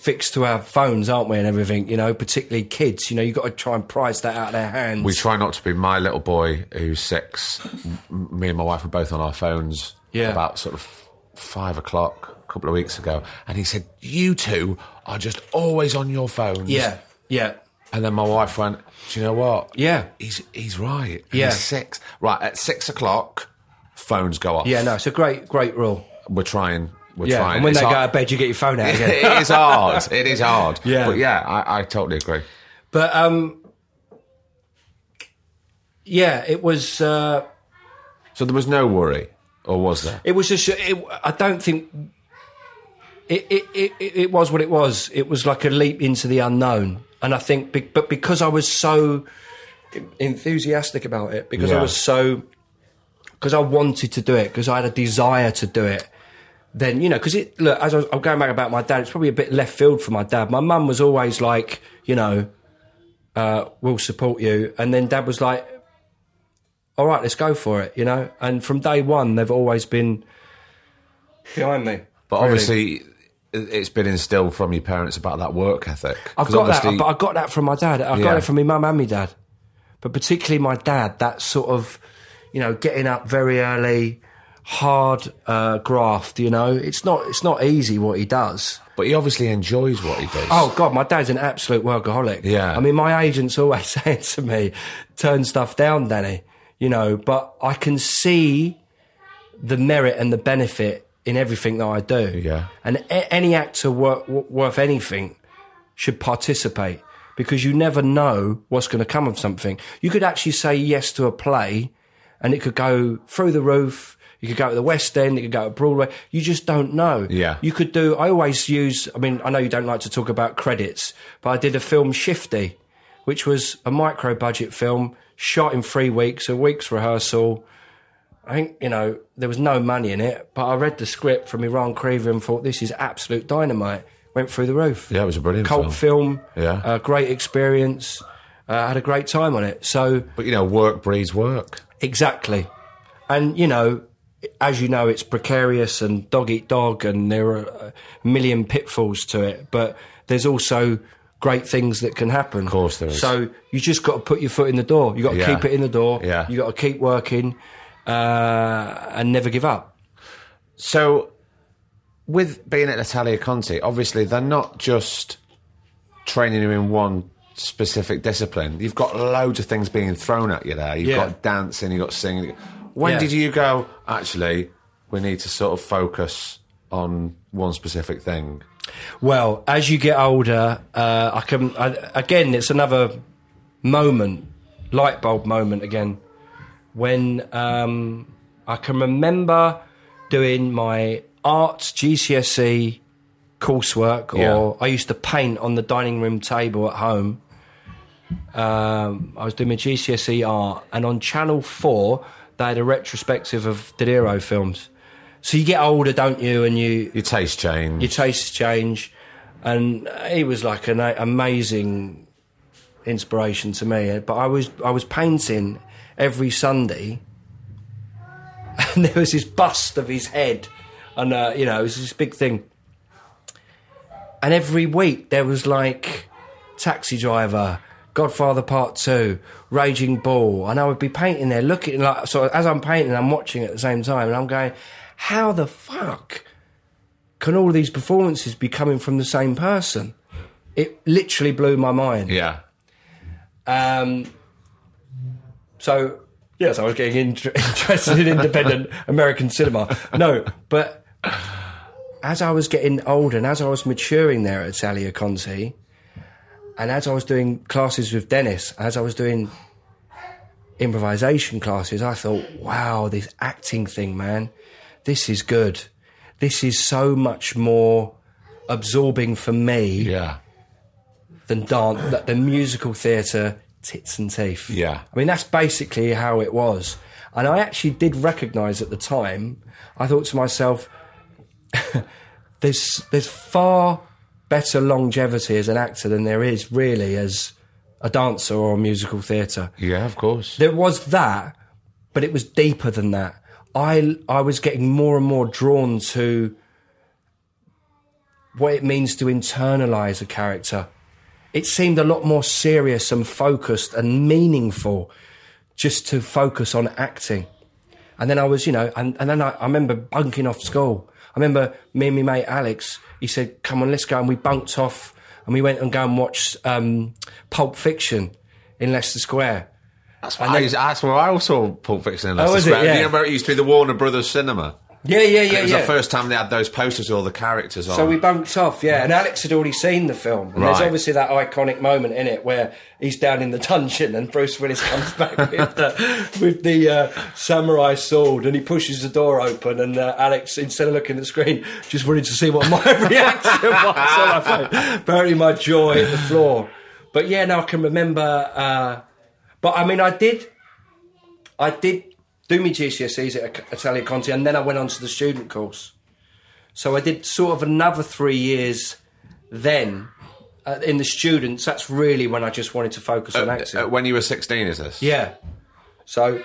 fixed to our phones, aren't we, and everything, you know, particularly kids. You know, you've got to try and prize that out of their hands. We try not to be. My little boy, who's 6, me and my wife were both on our phones about sort of 5 o'clock a couple of weeks ago, and he said, you two are just always on your phones. Yeah, yeah. And then my wife went, do you know what? Yeah. He's right. And he's 6. Right, at 6 o'clock, phones go off. Yeah, no, it's a great rule. We're trying... We're trying. And when it's go to bed, you get your phone out again. It is hard. It is hard. Yeah. But yeah, I totally agree. But, it was... So there was no worry, or was there? It was just... I don't think... It was what it was. It was like a leap into the unknown. And I think... But because I was so enthusiastic about it, because I was so... Because I wanted to do it, because I had a desire to do it, then, you know, because it, look, as I'm going back about my dad, it's probably a bit left field for my dad. My mum was always like, you know, we'll support you. And then dad was like, all right, let's go for it, you know. And from day one, they've always been behind me. But really. Obviously, it's been instilled from your parents about that work ethic. I've got that, but I got that from my dad. I got it from my mum and my dad. But particularly my dad, that sort of, you know, getting up very early... hard graft, you know. It's not easy what he does. But he obviously enjoys what he does. Oh, God, my dad's an absolute workaholic. Yeah. I mean, my agent's always saying to me, turn stuff down, Danny, you know, but I can see the merit and the benefit in everything that I do. Yeah. And any actor worth anything should participate because you never know what's going to come of something. You could actually say yes to a play and it could go through the roof... You could go to the West End, you could go to Broadway. You just don't know. Yeah. You could do... I know you don't like to talk about credits, but I did a film, Shifty, which was a micro-budget film, shot in 3 weeks, a week's rehearsal. I think, you know, there was no money in it, but I read the script from Iran Creever and thought, this is absolute dynamite. Went through the roof. Yeah, it was a brilliant film. Cult film. Yeah. Great experience. Had a great time on it, so... But, you know, work breeds work. Exactly. And, you know, as you know, it's precarious and dog eat dog, and there are a million pitfalls to it, but there's also great things that can happen. Of course there is. So you just got to put your foot in the door. You got to keep it in the door. Yeah. You got to keep working and never give up. So with being at Italia Conti, obviously they're not just training you in one specific discipline. You've got loads of things being thrown at you there. You've got dancing, you've got singing. When did you go, actually, we need to sort of focus on one specific thing? Well, as you get older, again, it's another moment, light bulb moment again, when I can remember doing my arts GCSE coursework, or I used to paint on the dining room table at home. I was doing my GCSE art, and on Channel 4, they had a retrospective of De Niro films. So you get older, don't you? And your tastes change. Your tastes change, and he was like an amazing inspiration to me. But I was painting every Sunday, and there was this bust of his head, and you know, it was this big thing. And every week there was like Taxi Driver, Godfather Part 2, Raging Bull, and I would be painting there, looking like, so as I'm painting, I'm watching at the same time, and I'm going, how the fuck can all these performances be coming from the same person? It literally blew my mind. Yeah. So, yes, I was getting interested in independent American cinema. No, but as I was getting older and as I was maturing there at Italia Conti, and as I was doing classes with Dennis, as I was doing improvisation classes, I thought, wow, this acting thing, man, this is good. This is so much more absorbing for me than dance, than musical theatre, tits and teeth. Yeah. I mean, that's basically how it was. And I actually did recognise at the time, I thought to myself, there's far better longevity as an actor than there is really as a dancer or a musical theatre. Yeah, of course. There was that, but it was deeper than that. I was getting more and more drawn to what it means to internalise a character. It seemed a lot more serious and focused and meaningful just to focus on acting. And then I was, you know, and then I remember bunking off school. I remember me and my mate Alex, he said, come on, let's go. And we bunked off and we went and go and watched Pulp Fiction in Leicester Square. That's where I saw Pulp Fiction in Leicester Square. Yeah. You know where it used to be the Warner Brothers Cinema? Yeah. It was the first time they had those posters with all the characters on. So we bunked off, and Alex had already seen the film. And there's obviously that iconic moment in it where he's down in the dungeon and Bruce Willis comes back with the samurai sword, and he pushes the door open, and Alex, instead of looking at the screen, just wanted to see what my reaction was. I thought, bury my jaw in the floor. But yeah, now I can remember. But I mean, I did do my GCSEs at Italia Conti, and then I went on to the student course. So I did sort of another 3 years then in the students. That's really when I just wanted to focus on acting. When you were 16, is this? Yeah. So,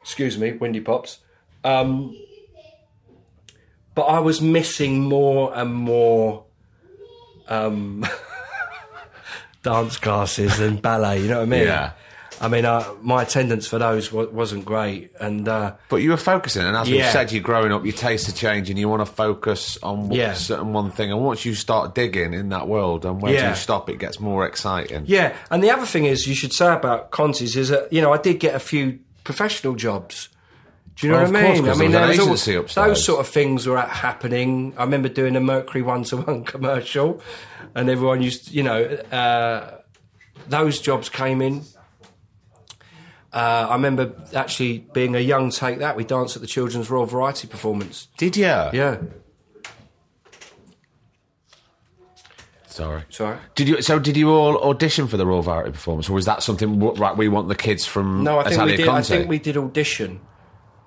excuse me, windy pops. But I was missing more and more dance classes and ballet, you know what I mean? Yeah. I mean, my attendance for those wasn't great, and but you were focusing, and as we've said, you're growing up, your tastes are changing, you want to focus on one thing, and once you start digging in that world, and where do you stop, it gets more exciting. Yeah, and the other thing is, you should say about Conti's is that, you know, I did get a few professional jobs. Do you know what I mean? I mean, there was an agency upstairs. Those sort of things were happening. I remember doing a Mercury 1-to-1 commercial, and everyone used to, you know, those jobs came in. I remember actually being a young Take That. We danced at the Children's Royal Variety Performance. Did you? Yeah. Sorry. Did you all audition for the Royal Variety Performance, or was that something? Right, we want the kids from Italia Conti. No, I think we did audition.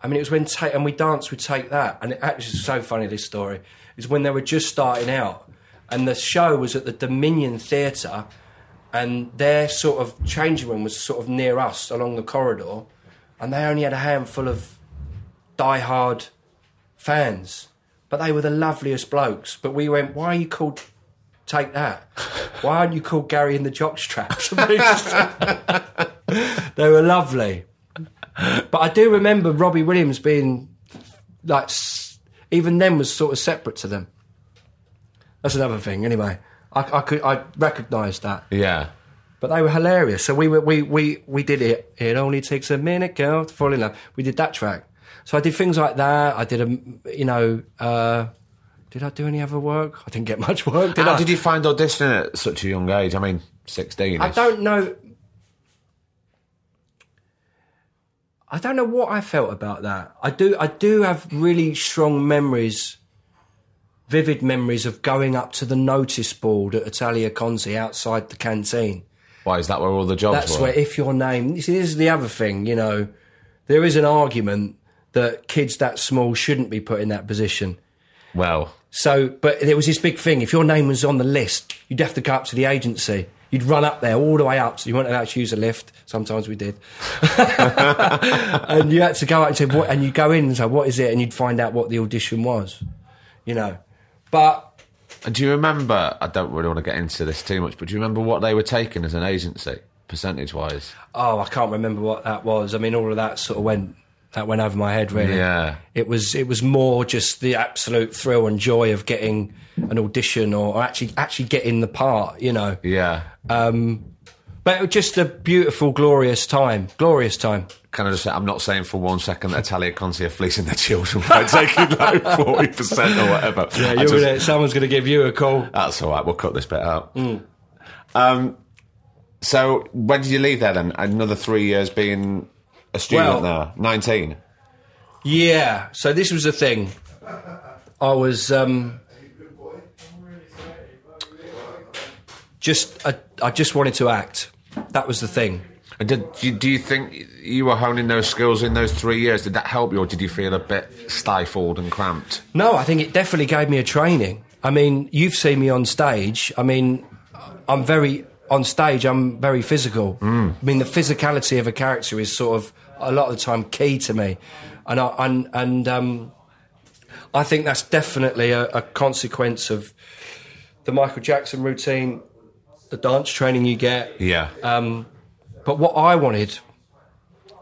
I mean, it was when we danced with Take That, and it actually is so funny. This story is when they were just starting out, and the show was at the Dominion Theatre. And their sort of changing room was sort of near us along the corridor, and they only had a handful of diehard fans, but they were the loveliest blokes. But we went, why are you called Take That? Why aren't you called Gary and the Jockstraps? They were lovely. But I do remember Robbie Williams being, like, even then was sort of separate to them. That's another thing, anyway. I recognised that. Yeah. But they were hilarious. So we did it. It only takes a minute, girl, to fall in love. We did that track. So I did things like that. I did, did I do any other work? I didn't get much work, did I? How did you find auditioning at such a young age? I mean, 16. I don't know. I don't know what I felt about that. I do have really strong memories, vivid memories of going up to the notice board at Italia Conti outside the canteen. Why, is that where all the jobs were? That's where, if your name... You see, this is the other thing, you know. There is an argument that kids that small shouldn't be put in that position. Well... So, but there was this big thing. If your name was on the list, you'd have to go up to the agency. You'd run up there all the way up. So you weren't allowed to use a lift. Sometimes we did. And you had to go out and say, what, and you go in and say, what is it? And you'd find out what the audition was, you know. But... Do you remember, I don't really want to get into this too much, but do you remember what they were taking as an agency, percentage-wise? Oh, I can't remember what that was. I mean, all of that sort of went over my head, really. Yeah. It was more just the absolute thrill and joy of getting an audition or actually getting the part, you know. Yeah. But it was just a beautiful, glorious time. Glorious time. Can I just say, I'm not saying for one second that Italia Conti are fleecing their children by taking like 40% or whatever. Yeah, someone's going to give you a call. That's all right, we'll cut this bit out. Mm. So when did you leave there then? Another 3 years being... A student now, 19. Yeah, so this was the thing. I was I just wanted to act. That was the thing. And do you think you were honing those skills in those 3 years? Did that help you, or did you feel a bit stifled and cramped? No, I think it definitely gave me a training. I mean, you've seen me on stage. I mean, on stage, I'm very physical. Mm. I mean, the physicality of a character is sort of, a lot of the time, key to me. And I think that's definitely a consequence of the Michael Jackson routine, the dance training you get. Yeah. But what I wanted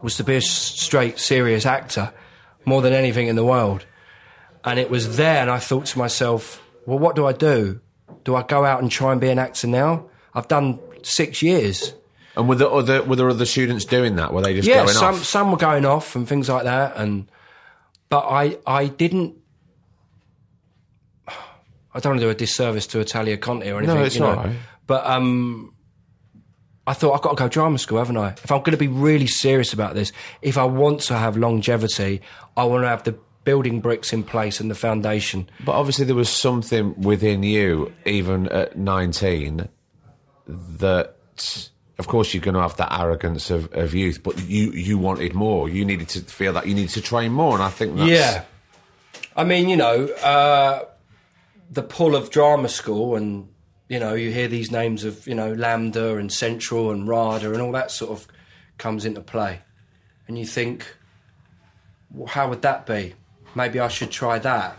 was to be a straight, serious actor more than anything in the world. And it was there, and I thought to myself, well, what do I do? Do I go out and try and be an actor now? I've done 6 years. And were there other students doing that? Were they just going off? Yeah, some were going off and things like that. But I didn't... I don't want to do a disservice to Italia Conti or anything. No, it's not. Right. But I thought, I've got to go drama school, haven't I? If I'm going to be really serious about this, if I want to have longevity, I want to have the building bricks in place and the foundation. But obviously there was something within you, even at 19... that, of course, you're going to have that arrogance of youth, but you wanted more. You needed to feel that. You needed to train more, and I think that's... Yeah. I mean, you know, the pull of drama school and, you know, you hear these names of, you know, Lambda and Central and RADA and all that sort of comes into play. And you think, well, how would that be? Maybe I should try that.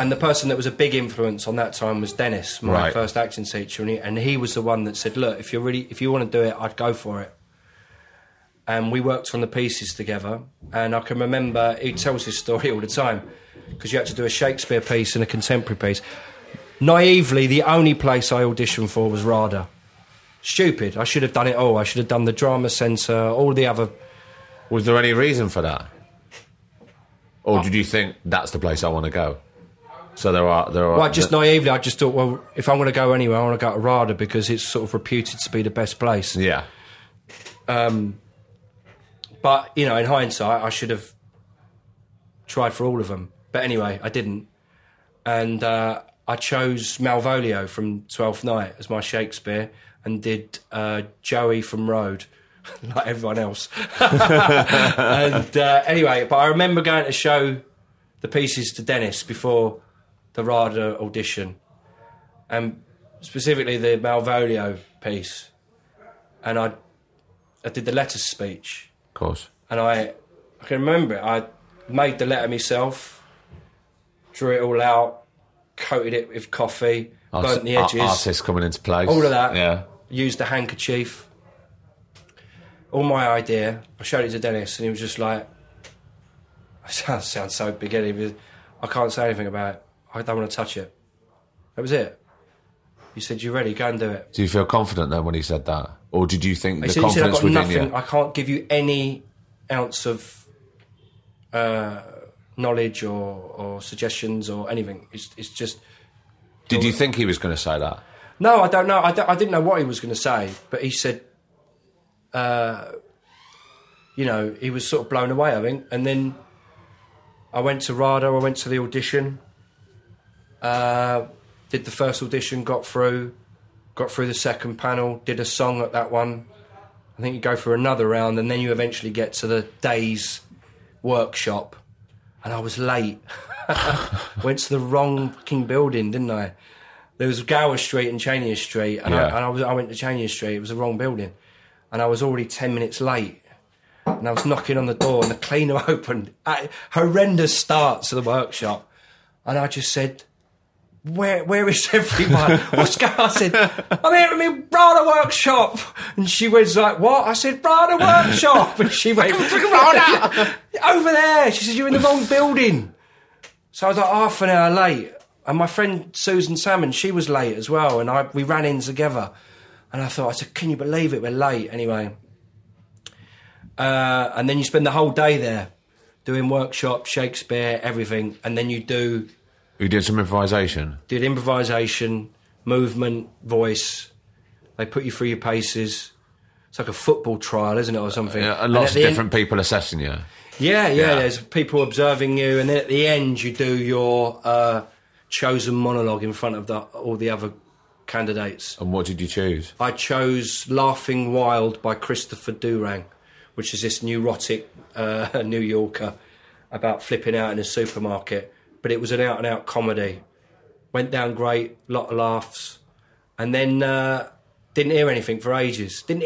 And the person that was a big influence on that time was Dennis, my first acting teacher, and he was the one that said, "Look, if you want to do it, I'd go for it." And we worked on the pieces together, and I can remember he tells his story all the time because you had to do a Shakespeare piece and a contemporary piece. Naively, the only place I auditioned for was RADA. Stupid! I should have done it all. I should have done the drama centre, all the other. Was there any reason for that, or did you think that's the place I want to go? So there are. Well, just naively, I just thought, well, if I'm going to go anywhere, I want to go to RADA because it's sort of reputed to be the best place. Yeah. But you know, in hindsight, I should have tried for all of them. But anyway, I didn't, and I chose Malvolio from Twelfth Night as my Shakespeare, and did Joey from Road, like everyone else. And anyway, but I remember going to show the pieces to Dennis before the RADA audition, and specifically the Malvolio piece, and I I did the letters speech. Of course. And I can remember it. I made the letter myself, drew it all out, coated it with coffee, burnt the edges. Artists coming into place. All of that. Yeah. Used a handkerchief. All my idea. I showed it to Dennis and he was just like, that sounds so beginning. I can't say anything about it. I don't want to touch it. That was it. He said, you ready? Go and do it. Do you feel confident then when he said that? Or did you think the confidence within you? He said, I've got nothing. I can't give you any ounce of knowledge or suggestions or anything. It's just... Did you think he was going to say that? No, I don't know. I didn't know what he was going to say, but he said... you know, he was sort of blown away, I think. And then I went to RADA, I went to the audition... did the first audition, got through the second panel, did a song at that one. I think you go for another round and then you eventually get to the day's workshop. And I was late. Went to the wrong fucking building, didn't I? There was Gower Street and Chenier Street and, yeah. I went to Chenier Street, it was the wrong building. And I was already 10 minutes late. And I was knocking on the door and the cleaner opened. Horrendous start to the workshop. And I just said... Where is everyone? What's going on? I said, I'm here at my RADA workshop. And she was like, what? I said, RADA workshop. And she went, RADA! Over there. She said, you're in the wrong building. So I was like half an hour late. And my friend Susan Salmon, she was late as well. And we ran in together. And I said, can you believe it? We're late anyway. And then you spend the whole day there doing workshop, Shakespeare, everything. And then you do... You did some improvisation? Did improvisation, movement, voice. They put you through your paces. It's like a football trial, isn't it, or something? Yeah, and lots of different people assessing you. Yeah. There's people observing you, and then at the end you do your chosen monologue in front of all the other candidates. And what did you choose? I chose Laughing Wild by Christopher Durang, which is this neurotic New Yorker about flipping out in a supermarket. But it was an out-and-out comedy. Went down great, lot of laughs. And then didn't hear anything for ages. And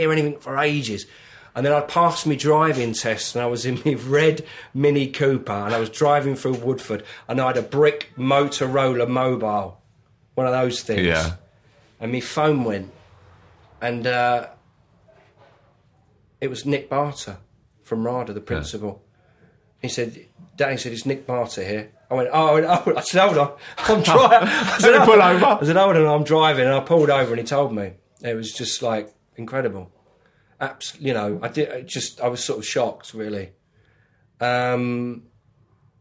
then I passed my driving test and I was in my red Mini Cooper and I was driving through Woodford and I had a brick Motorola mobile, one of those things. Yeah. And my phone went. And it was Nick Barter from RADA, the principal. Yeah. He said, Danny said, it's Nick Barter here. I went, I said, hold on, I'm driving. I said, hold on, I'm driving. And I pulled over and he told me. It was just, like, incredible. You know, I was sort of shocked, really. And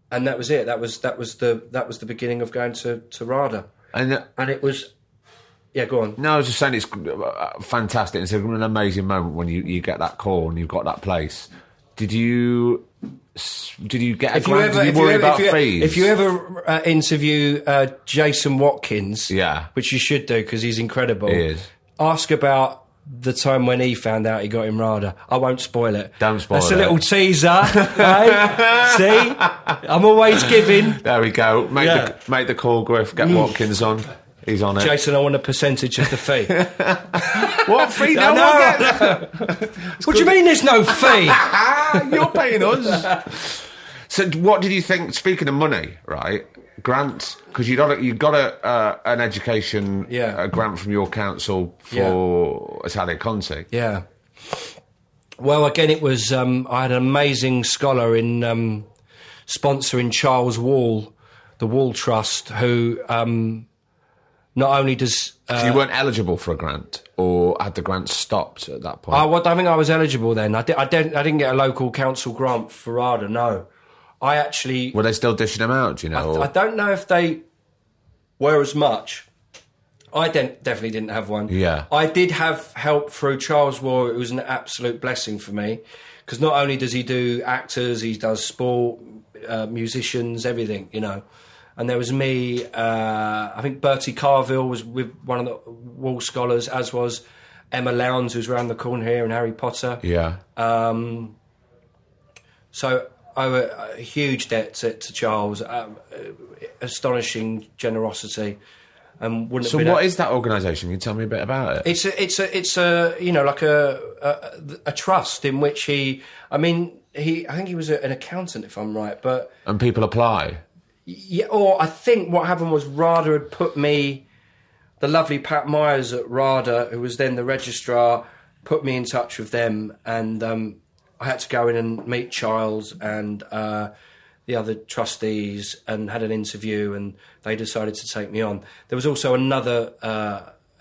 that was it. That was the beginning of going to RADA. And it was... Yeah, go on. No, I was just saying it's fantastic. It's an amazing moment when you get that call and you've got that place. Did you get a grant? Did you worry about fees? If you ever interview Jason Watkins, yeah, which you should do because he's incredible, he is. Ask about the time when he found out he got in RADA. I won't spoil it. Don't spoil it. That's a little teaser. Right? See? I'm always giving. There we go. Make the call, Griff. Get Watkins on. He's on it. Jason, I want a percentage of the fee. What fee? No. What do you mean there's no fee? You're paying us. So what did you think, speaking of money, right, grants, because you got an education a grant from your council for Italia Conti. Yeah. Well, again, it was, I had an amazing scholar in sponsoring Charles Wall, the Wall Trust, who... Not only does... so you weren't eligible for a grant, or had the grant stopped at that point? I don't think I was eligible then. I didn't get a local council grant for RADA, no. I actually... Were they still dishing them out, do you know? I don't know if they were as much. I definitely didn't have one. Yeah. I did have help through Charles Wall. It was an absolute blessing for me, because not only does he do actors, he does sport, musicians, everything, you know. And there was me, I think Bertie Carville was with one of the Wall Scholars, as was Emma Lowndes, who's round the corner here, and Harry Potter. Yeah. So I owe a huge debt to Charles, astonishing generosity. and wouldn't. So, what is that organisation? Can you tell me a bit about it? It's a you know, like a trust in which I think he was an accountant, if I'm right, but and people apply. Yeah, or I think what happened was RADA had put me, the lovely Pat Myers at RADA, who was then the registrar, put me in touch with them, and I had to go in and meet Charles and the other trustees and had an interview, and they decided to take me on. There was also another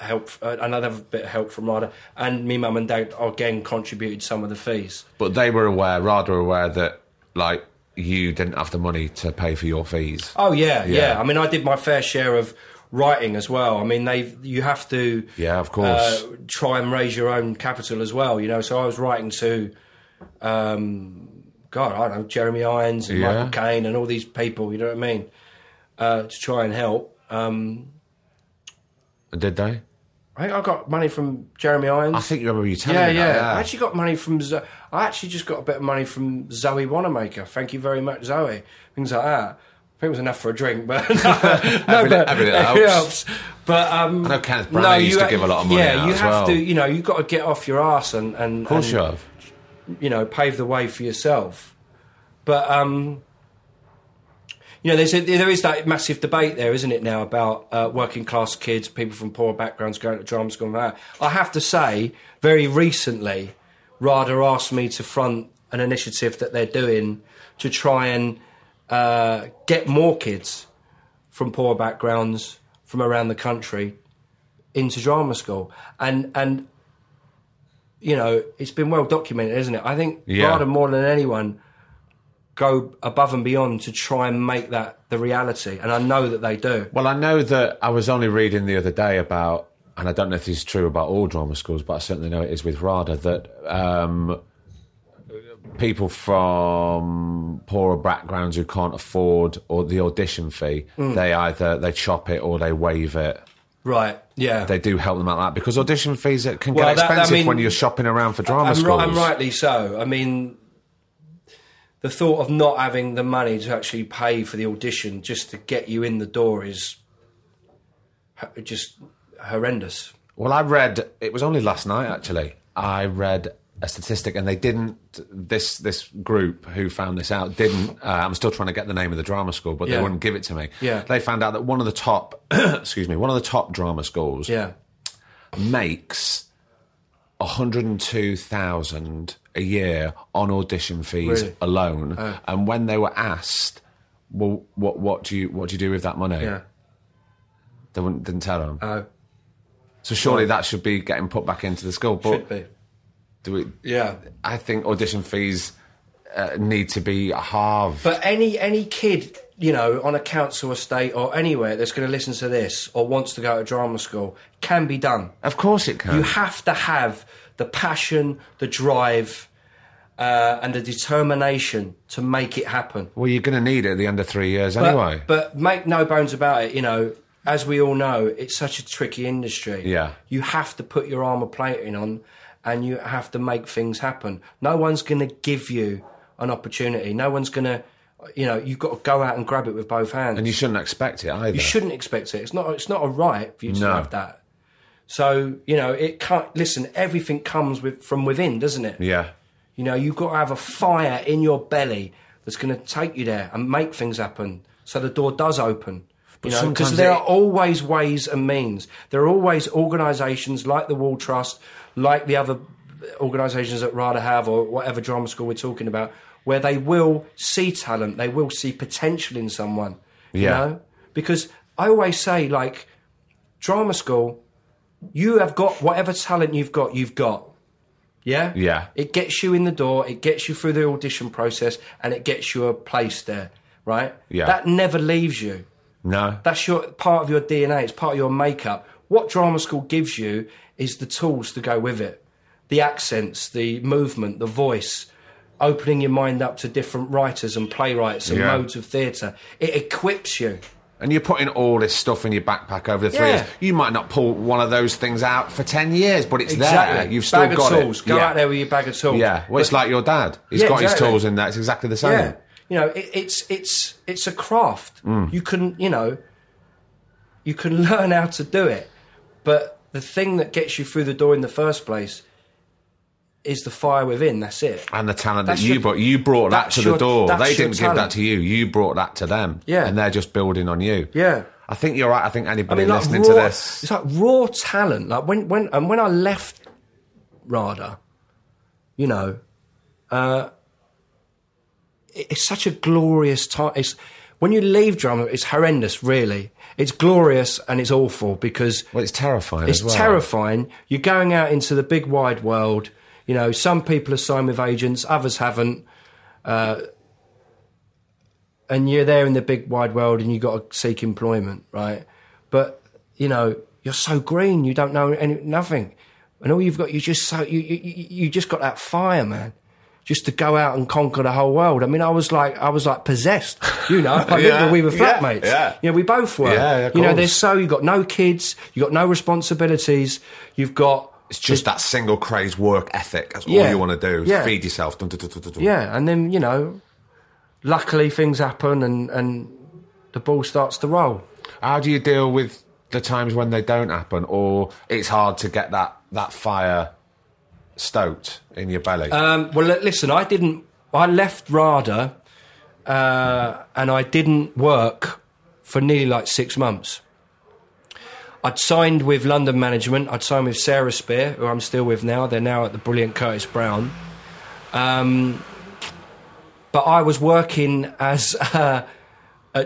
bit of help from RADA, and me mum and dad again contributed some of the fees. But they were aware, RADA were aware that, like, you didn't have the money to pay for your fees. Oh, yeah. I mean, I did my fair share of writing as well. I mean, you have to... Yeah, of course. Try and raise your own capital as well, you know. So I was writing to, I don't know, Jeremy Irons and Michael Caine and all these people, you know what I mean, to try and help. Did they? I think I got money from Jeremy Irons. I think you remember you telling me that. Yeah. I actually just got a bit of money from Zoe Wanamaker. Thank you very much, Zoe. Things like that. I think it was enough for a drink, but... Everything helps. But, I know Kenneth Branagh used to give a lot of money out as well. Yeah, you have to, you know, you've got to get off your arse and of course you have. You know, pave the way for yourself. But, you know, there is that massive debate there, isn't it, now, about working-class kids, people from poor backgrounds going to drama school and that. I have to say, very recently, RADA asked me to front an initiative that they're doing to try and get more kids from poor backgrounds from around the country into drama school. And you know, it's been well documented, isn't it? I think RADA, more than anyone... go above and beyond to try and make that the reality, and I know that they do. Well, I know that I was only reading the other day about, and I don't know if this is true about all drama schools, but I certainly know it is with RADA, that people from poorer backgrounds who can't afford or the audition fee, they either chop it or they waive it. Right, yeah. They do help them out that, because audition fees can get expensive when you're shopping around for drama schools. And rightly so. I mean... the thought of not having the money to actually pay for the audition just to get you in the door is just horrendous. Well, I read, it was only last night actually, I read a statistic, and they didn't, this group who found this out didn't, I'm still trying to get the name of the drama school, but they wouldn't give it to me. Yeah. They found out that one of the top drama schools makes $102,000 a year on audition fees alone. And when they were asked, well, what do you do with that money? Yeah. They didn't tell them. Oh. So surely that should be getting put back into the school. But should be. I think audition fees need to be halved. But any kid, you know, on a council estate or anywhere that's going to listen to this or wants to go to drama school, can be done. Of course it can. You have to have the passion, the drive, and the determination to make it happen. Well, you're going to need it at the end of 3 years anyway. But make no bones about it, you know, as we all know, it's such a tricky industry. Yeah. You have to put your armour plating on and you have to make things happen. No one's going to give you an opportunity. No one's going to... you know, you've got to go out and grab it with both hands. And you shouldn't expect it either. You shouldn't expect it. It's not a right for you to have that. So, you know, it can't... listen, everything comes from within, doesn't it? Yeah. You know, you've got to have a fire in your belly that's going to take you there and make things happen so the door does open. But you know, because there are always ways and means. There are always organisations like the Wall Trust, like the other organisations that RADA have or whatever drama school we're talking about, where they will see talent, they will see potential in someone, you know? Because I always say, like, drama school, you have got whatever talent you've got, yeah? Yeah. It gets you in the door, it gets you through the audition process, and it gets you a place there, right? Yeah. That never leaves you. No. That's part of your DNA, it's part of your makeup. What drama school gives you is the tools to go with it, the accents, the movement, the voice, opening your mind up to different writers and playwrights and modes of theatre. It equips you. And you're putting all this stuff in your backpack over the 3 years. You might not pull one of those things out for 10 years, but it's there. You've still got it. Bag of tools. Go out there with your bag of tools. Yeah, well, it's like your dad. He's got his tools in there. It's exactly the same. Yeah. You know, it's a craft. Mm. You can, you know... You can learn how to do it. But the thing that gets you through the door in the first place is the fire within. That's it. And the talent that's that you brought. You brought that to the door. They didn't give that to you. You brought that to them. Yeah. And they're just building on you. Yeah. I think you're right. I think anybody listening to this... It's like raw talent. Like when I left RADA, you know, it's such a glorious time. It's, when you leave drama, it's horrendous, really. It's glorious and it's awful because... Well, it's terrifying as well. It's terrifying. You're going out into the big wide world. You know, some people are signed with agents, others haven't. And you're there in the big wide world and you've got to seek employment, right? But, you know, you're so green, you don't know nothing. And all you've got, you just got that fire, man. Just to go out and conquer the whole world. I mean, I was like possessed, you know. Like yeah, we were flatmates. Yeah. You know, we both were. Yeah, you know, there's you've got no kids, you've got no responsibilities, you've got... It's just that single crazed work ethic. That's all you want to do, is feed yourself. Yeah, and then, you know, luckily things happen and the ball starts to roll. How do you deal with the times when they don't happen, or it's hard to get that fire... stoked in your belly? Well, listen, I left RADA and I didn't work for nearly like 6 months. I'd signed with London management. I'd signed with Sarah Spear, who I'm still with now. They're now at the brilliant Curtis Brown. But I was working as at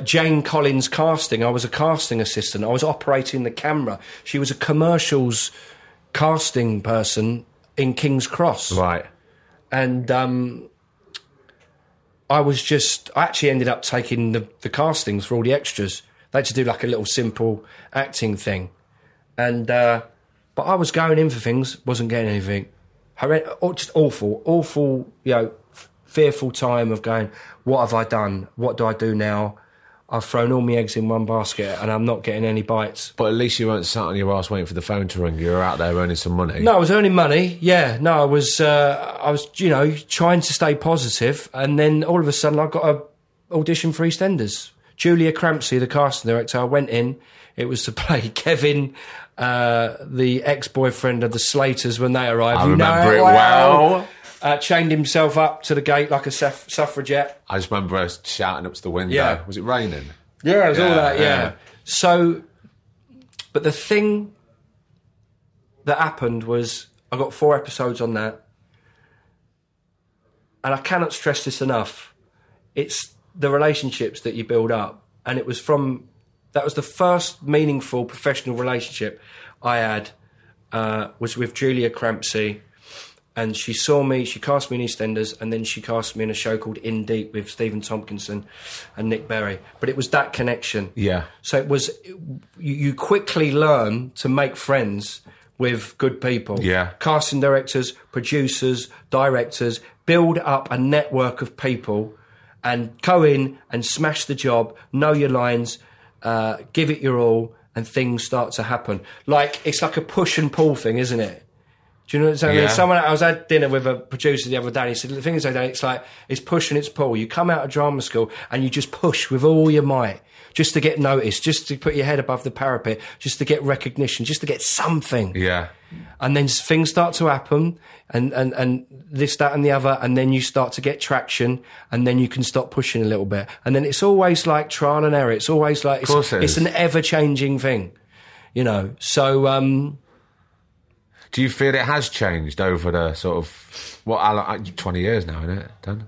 Jane Collins Casting. I was a casting assistant. I was operating the camera. She was a commercials casting person in King's Cross. Right. And I actually ended up taking the castings for all the extras. They had to do like a little simple acting thing. And, but I was going in for things, wasn't getting anything. Just awful, you know, fearful time of going, what have I done? What do I do now? I've thrown all my eggs in one basket and I'm not getting any bites. But at least you weren't sat on your ass waiting for the phone to ring. You were out there earning some money. No, I was earning money, yeah. No, I was, you know, trying to stay positive. And then all of a sudden I got an audition for EastEnders. Julia Crampsey, the casting director, I went in. It was to play Kevin, the ex-boyfriend of the Slaters when they arrived. I remember it well. Chained himself up to the gate like a suffragette. I just remember us shouting up to the window. Yeah. Was it raining? Yeah, it was all that, yeah. So, but the thing that happened was I got 4 episodes on that. And I cannot stress this enough. It's the relationships that you build up. And it was that was the first meaningful professional relationship I had, was with Julia Crampsey. And she saw me, she cast me in EastEnders, and then she cast me in a show called In Deep with Stephen Tompkinson and Nick Berry. But it was that connection. Yeah. So it was, you quickly learn to make friends with good people. Yeah. Casting directors, producers, directors, build up a network of people and go in and smash the job, know your lines, give it your all, and things start to happen. Like, it's like a push and pull thing, isn't it? Do you know what I'm saying? Yeah. Someone, I was at dinner with a producer the other day, and he said, the thing is, it's like, it's push and it's pull. You come out of drama school and you just push with all your might, just to get noticed, just to put your head above the parapet, just to get recognition, just to get something. Yeah. And then things start to happen, and this, that, and the other, and then you start to get traction, and then you can stop pushing a little bit. And then it's always like trial and error. It's always like, it's an ever-changing thing, you know? So, do you feel it has changed over the sort of, 20 years now, isn't it, Dan?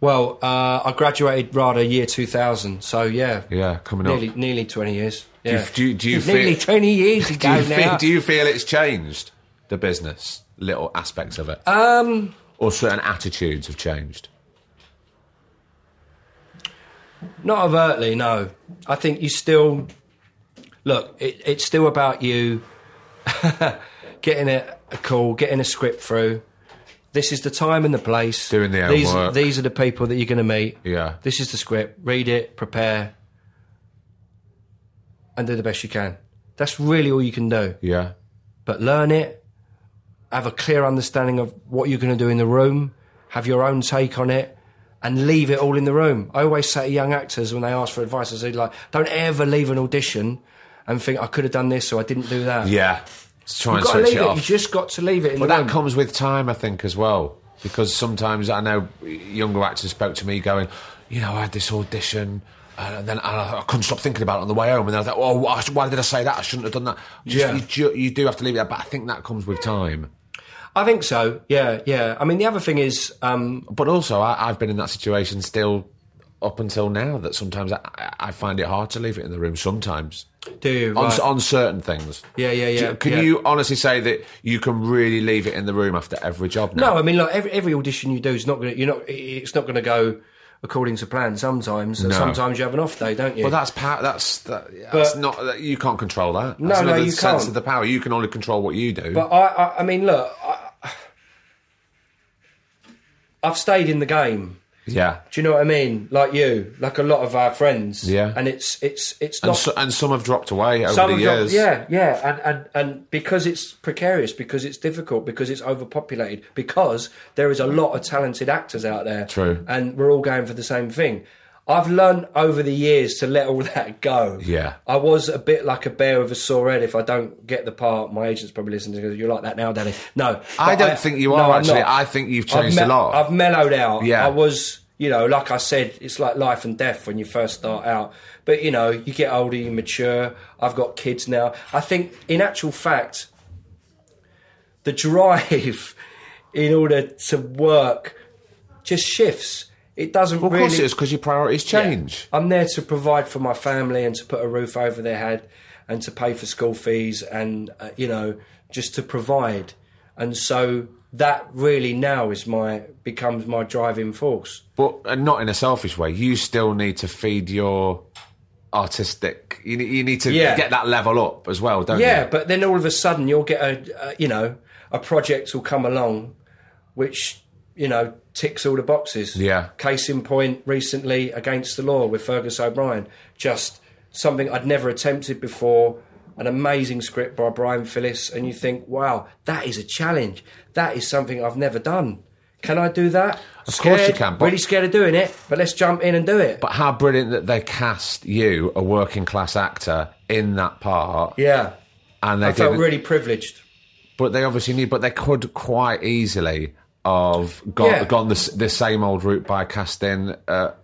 Well, I graduated RADA year 2000, so yeah. Yeah, coming up. Nearly 20 years. Yeah. Do you feel, nearly 20 years ago now. Do you feel it's changed, the business, little aspects of it? Or certain attitudes have changed? Not overtly, no. I think you still... Look, it's still about you... getting a call, getting a script through. This is the time and the place. Doing the homework. These are the people that you're going to meet. Yeah. This is the script. Read it, prepare, and do the best you can. That's really all you can do. Yeah. But learn it, have a clear understanding of what you're going to do in the room, have your own take on it, and leave it all in the room. I always say to young actors when they ask for advice, I say, like, don't ever leave an audition and think I could have done this, so I didn't do that. Yeah, try and switch it off. You just got to leave it in. Well, that comes with time, I think, as well, because sometimes I know younger actors spoke to me going, you know, I had this audition. And then I couldn't stop thinking about it on the way home. And then I thought, oh, why did I say that? I shouldn't have done that. You do have to leave it there. But I think that comes with time. I think so, yeah. I mean, the other thing is... but also, I've been in that situation still up until now, that sometimes I find it hard to leave it in the room sometimes. Do you? Right. On certain things. Yeah. Can you honestly say that you can really leave it in the room after every job now? No, I mean, like, every audition you do is not going to... It's not going to go... according to plan sometimes. No. Sometimes you have an off day, don't you? Well, you can't control that. That's no, you sense can't. Sense of the power. You can only control what you do. But I mean, look, I've stayed in the game. Yeah. Do you know what I mean? Like you, like a lot of our friends. Yeah. And it's not. And some have dropped away over the years. Yeah. And because it's precarious, because it's difficult, because it's overpopulated, because there is a lot of talented actors out there. True. And we're all going for the same thing. I've learned over the years to let all that go. Yeah. I was a bit like a bear with a sore head. If I don't get the part, my agent's probably listening to, you're like that now, Danny. No. I don't think you are, no, actually. I think you've changed a lot. I've mellowed out. Yeah. I was, you know, like I said, it's like life and death when you first start out. But, you know, you get older, you mature. I've got kids now. I think, in actual fact, the drive in order to work just shifts. It doesn't really... Of course it is, because your priorities change. Yeah. I'm there to provide for my family and to put a roof over their head and to pay for school fees and, you know, just to provide. And so that really now becomes my driving force. But and not in a selfish way. You still need to feed your artistic... You need to get that level up as well, don't you? Yeah, but then all of a sudden you'll get a project will come along which, you know... ticks all the boxes. Yeah. Case in point, recently, Against the Law with Fergus O'Brien. Just something I'd never attempted before. An amazing script by Brian Phillips. And you think, wow, that is a challenge. That is something I've never done. Can I do that? Of course you can. But really scared of doing it, but let's jump in and do it. But how brilliant that they cast you, a working class actor, in that part. Yeah. And I felt really privileged. But they obviously knew, but they could quite easily... gone the same old route by casting a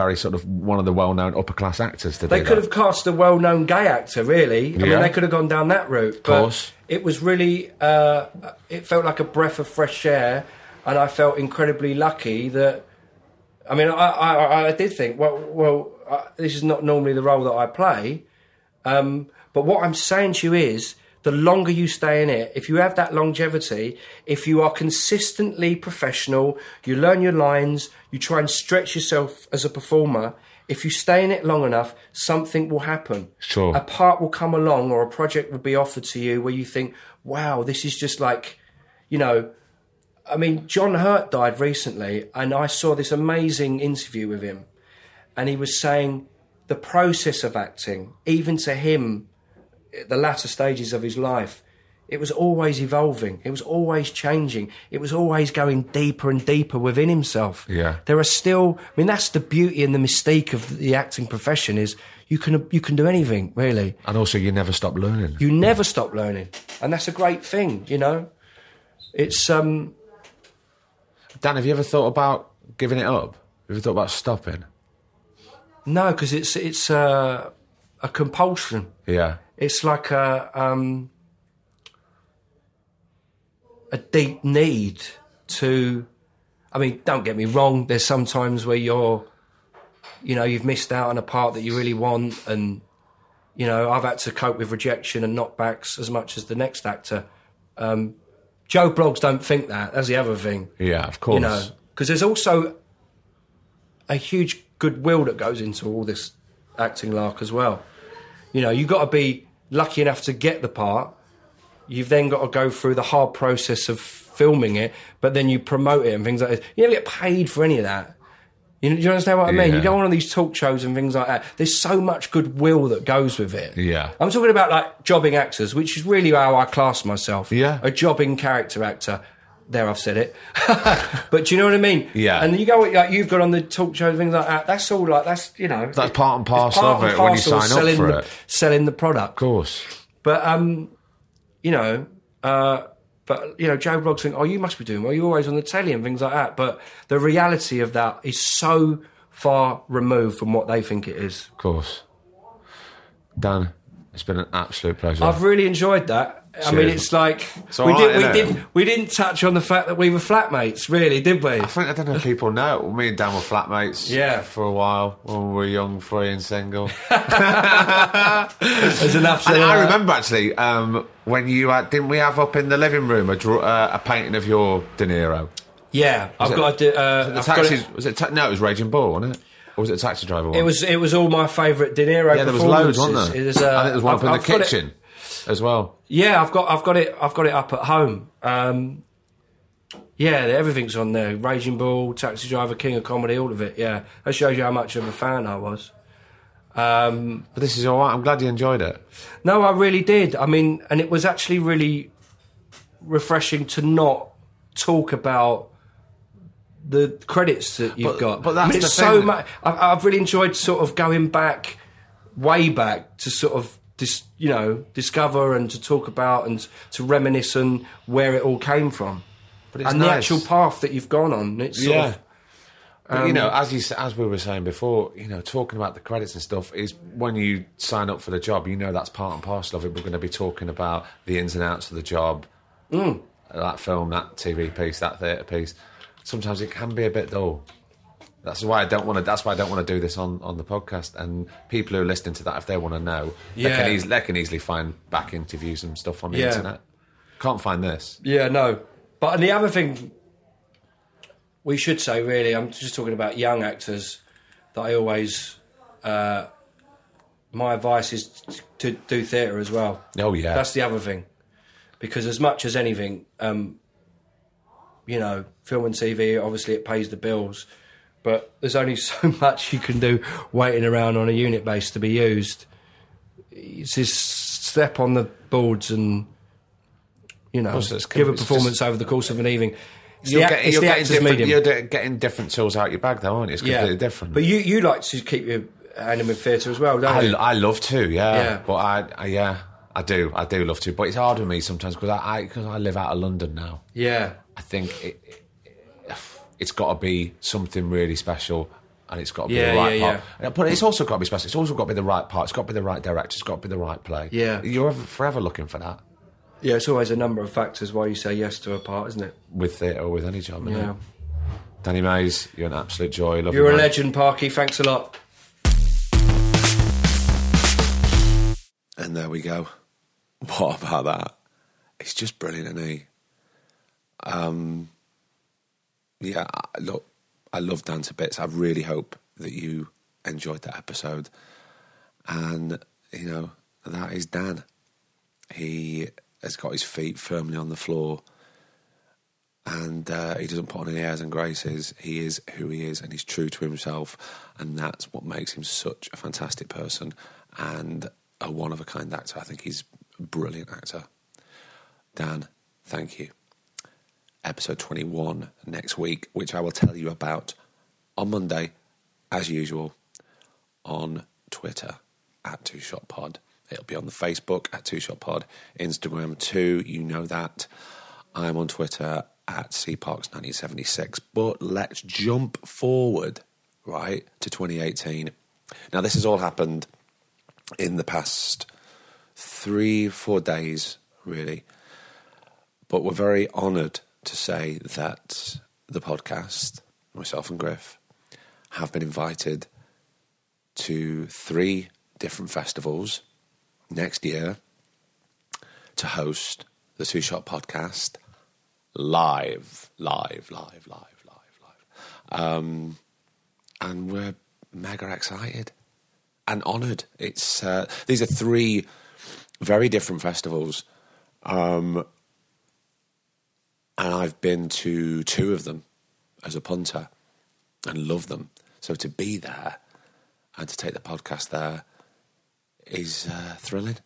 very sort of one of the well-known upper-class actors to do that. They could have cast a well-known gay actor, really. I mean, they could have gone down that route. Of course. It was really... it felt like a breath of fresh air, and I felt incredibly lucky that... I mean, I did think, well, this is not normally the role that I play, but what I'm saying to you is... The longer you stay in it, if you have that longevity, if you are consistently professional, you learn your lines, you try and stretch yourself as a performer, if you stay in it long enough, something will happen. Sure. A part will come along or a project will be offered to you where you think, wow, this is just like, you know... I mean, John Hurt died recently and I saw this amazing interview with him and he was saying the process of acting, even to him... the latter stages of his life, it was always evolving, it was always changing, it was always going deeper and deeper within himself. Yeah. There are still... I mean, that's the beauty and the mystique of the acting profession is you can do anything, really. And also you never stop learning. You never stop learning. And that's a great thing, you know? It's... Dan, have you ever thought about giving it up? Have you thought about stopping? No, because it's a compulsion. Yeah. It's like a deep need to... I mean, don't get me wrong, there's some times where you're... You know, you've missed out on a part that you really want and, you know, I've had to cope with rejection and knockbacks as much as the next actor. Joe Bloggs don't think that. That's the other thing. Yeah, of course. You know, because there's also a huge goodwill that goes into all this acting lark as well. You know, you've got to be lucky enough to get the part. You've then got to go through the hard process of filming it, but then you promote it and things like this. You never get paid for any of that. Do you understand what I mean? Yeah. You go on these talk shows and things like that. There's so much goodwill that goes with it. Yeah. I'm talking about, like, jobbing actors, which is really how I class myself. Yeah. A jobbing character actor. There, I've said it. But do you know what I mean? Yeah. And you go, like, you've got on the talk show, things like that. That's all, like, that's, you know. That's part and parcel of it when you sign up for it. Selling the product. Of course. But, you know, Joe Bloggs think, oh, you must be doing well. You're always on the telly and things like that. But the reality of that is so far removed from what they think it is. Of course. Dan, it's been an absolute pleasure. I've really enjoyed that. Cheers. I mean, it's like we didn't touch on the fact that we were flatmates, really, did we? I don't know if people know. Me and Dan were flatmates, yeah, for a while when we were young, free, and single. There's enough. And I remember actually when you had, didn't we have up in the living room a painting of your De Niro? Yeah, it was Raging Bull, wasn't it? Or was it a Taxi Driver one? It was all my favourite De Niro. Yeah, there was loads, wasn't there? I think there was one up in the kitchen. As well, yeah, I've got it up at home. Yeah, everything's on there. Raging Bull, Taxi Driver, King of Comedy, all of it. Yeah, that shows you how much of a fan I was. But this is all right. I'm glad you enjoyed it. No, I really did. I mean, and it was actually really refreshing to not talk about the credits that you've got. But that's so much. I've really enjoyed sort of going back, way back to sort of. You know, discover and to talk about and to reminisce on where it all came from, but it's and nice. The actual path that you've gone on. It's sort of, but, you know, as we were saying before, you know, talking about the credits and stuff is when you sign up for the job. You know, that's part and parcel of it. We're going to be talking about the ins and outs of the job, that film, that TV piece, that theatre piece. Sometimes it can be a bit dull. That's why I don't want to. That's why I don't want to do this on the podcast. And people who are listening to that, if they want to know, they can easily find back interviews and stuff on the internet. Can't find this. Yeah, no. But and the other thing we should say, really, I'm just talking about young actors. That I always, my advice is to do theatre as well. Oh yeah, that's the other thing. Because as much as anything, you know, film and TV, obviously it pays the bills. But there's only so much you can do waiting around on a unit base to be used. It's just step on the boards and, you know, give a performance over the course of an evening. You're getting different tools out your bag, though, aren't you? It's completely different. But you like to keep your hand in with theatre as well, don't you? I love to, yeah. But I do love to. But it's hard with me sometimes because I live out of London now. Yeah. I think it's got to be something really special, and it's got to be the right part. Yeah. But it's also got to be special. It's also got to be the right part. It's got to be the right director. It's got to be the right play. Yeah, you're forever looking for that. Yeah, it's always a number of factors why you say yes to a part, isn't it? With theatre or with any job, isn't it? Danny Mays, you're an absolute joy. Love you're a legend, Parky. Thanks a lot. And there we go. What about that? It's just brilliant, isn't he? Yeah, look, I love Dan to bits. I really hope that you enjoyed that episode. And, you know, that is Dan. He has got his feet firmly on the floor and he doesn't put on any airs and graces. He is who he is and he's true to himself. And that's what makes him such a fantastic person and a one-of-a-kind actor. I think he's a brilliant actor. Dan, thank you. Episode 21 next week, which I will tell you about on Monday, as usual, on Twitter at Two Shot Pod. It'll be on the Facebook at Two Shot Pod, Instagram too, you know that. I'm on Twitter at cparks1976. But let's jump forward, right, to 2018. Now, this has all happened in the past 3-4 days, really. But we're very honoured to say that the podcast, myself and Griff, have been invited to 3 different festivals next year to host the Two Shot Podcast live. And we're mega excited and honoured. It's these are 3 very different festivals. And I've been to 2 of them as a punter and love them. So to be there and to take the podcast there is thrilling.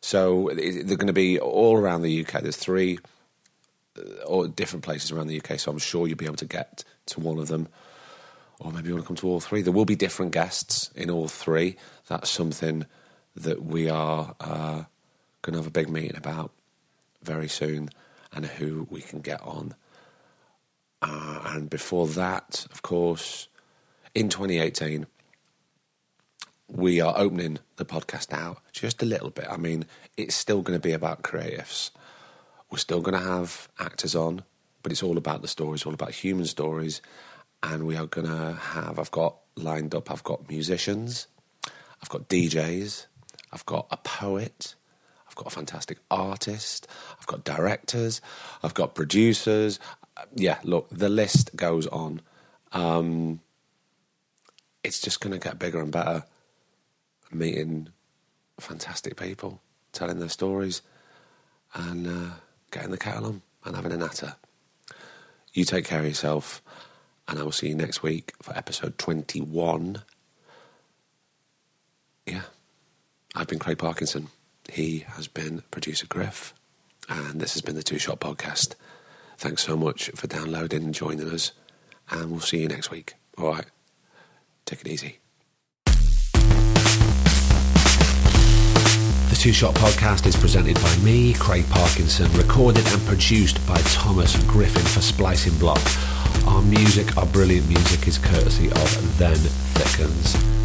So they're going to be all around the UK. There's 3 or different places around the UK, so I'm sure you'll be able to get to one of them. Or maybe you want to come to all three. There will be different guests in all three. That's something that we are going to have a big meeting about very soon, and who we can get on. And before that, of course, in 2018, we are opening the podcast out just a little bit. I mean, it's still going to be about creatives. We're still going to have actors on, but it's all about the stories, all about human stories. And we are going to have, I've got lined up, I've got musicians, I've got DJs, I've got a poet, I've got a fantastic artist, I've got directors, I've got producers. Yeah, look, the list goes on. It's just going to get bigger and better. Meeting fantastic people, telling their stories, and getting the kettle on and having a natter. You take care of yourself, and I will see you next week for episode 21. Yeah. I've been Craig Parkinson. He has been producer Griff. And this has been the Two Shot Podcast. Thanks so much for downloading and joining us. And we'll see you next week. All right. Take it easy. The Two Shot Podcast is presented by me, Craig Parkinson, recorded and produced by Thomas Griffin for Splicing Block. Our music, our brilliant music, is courtesy of Then Thickens.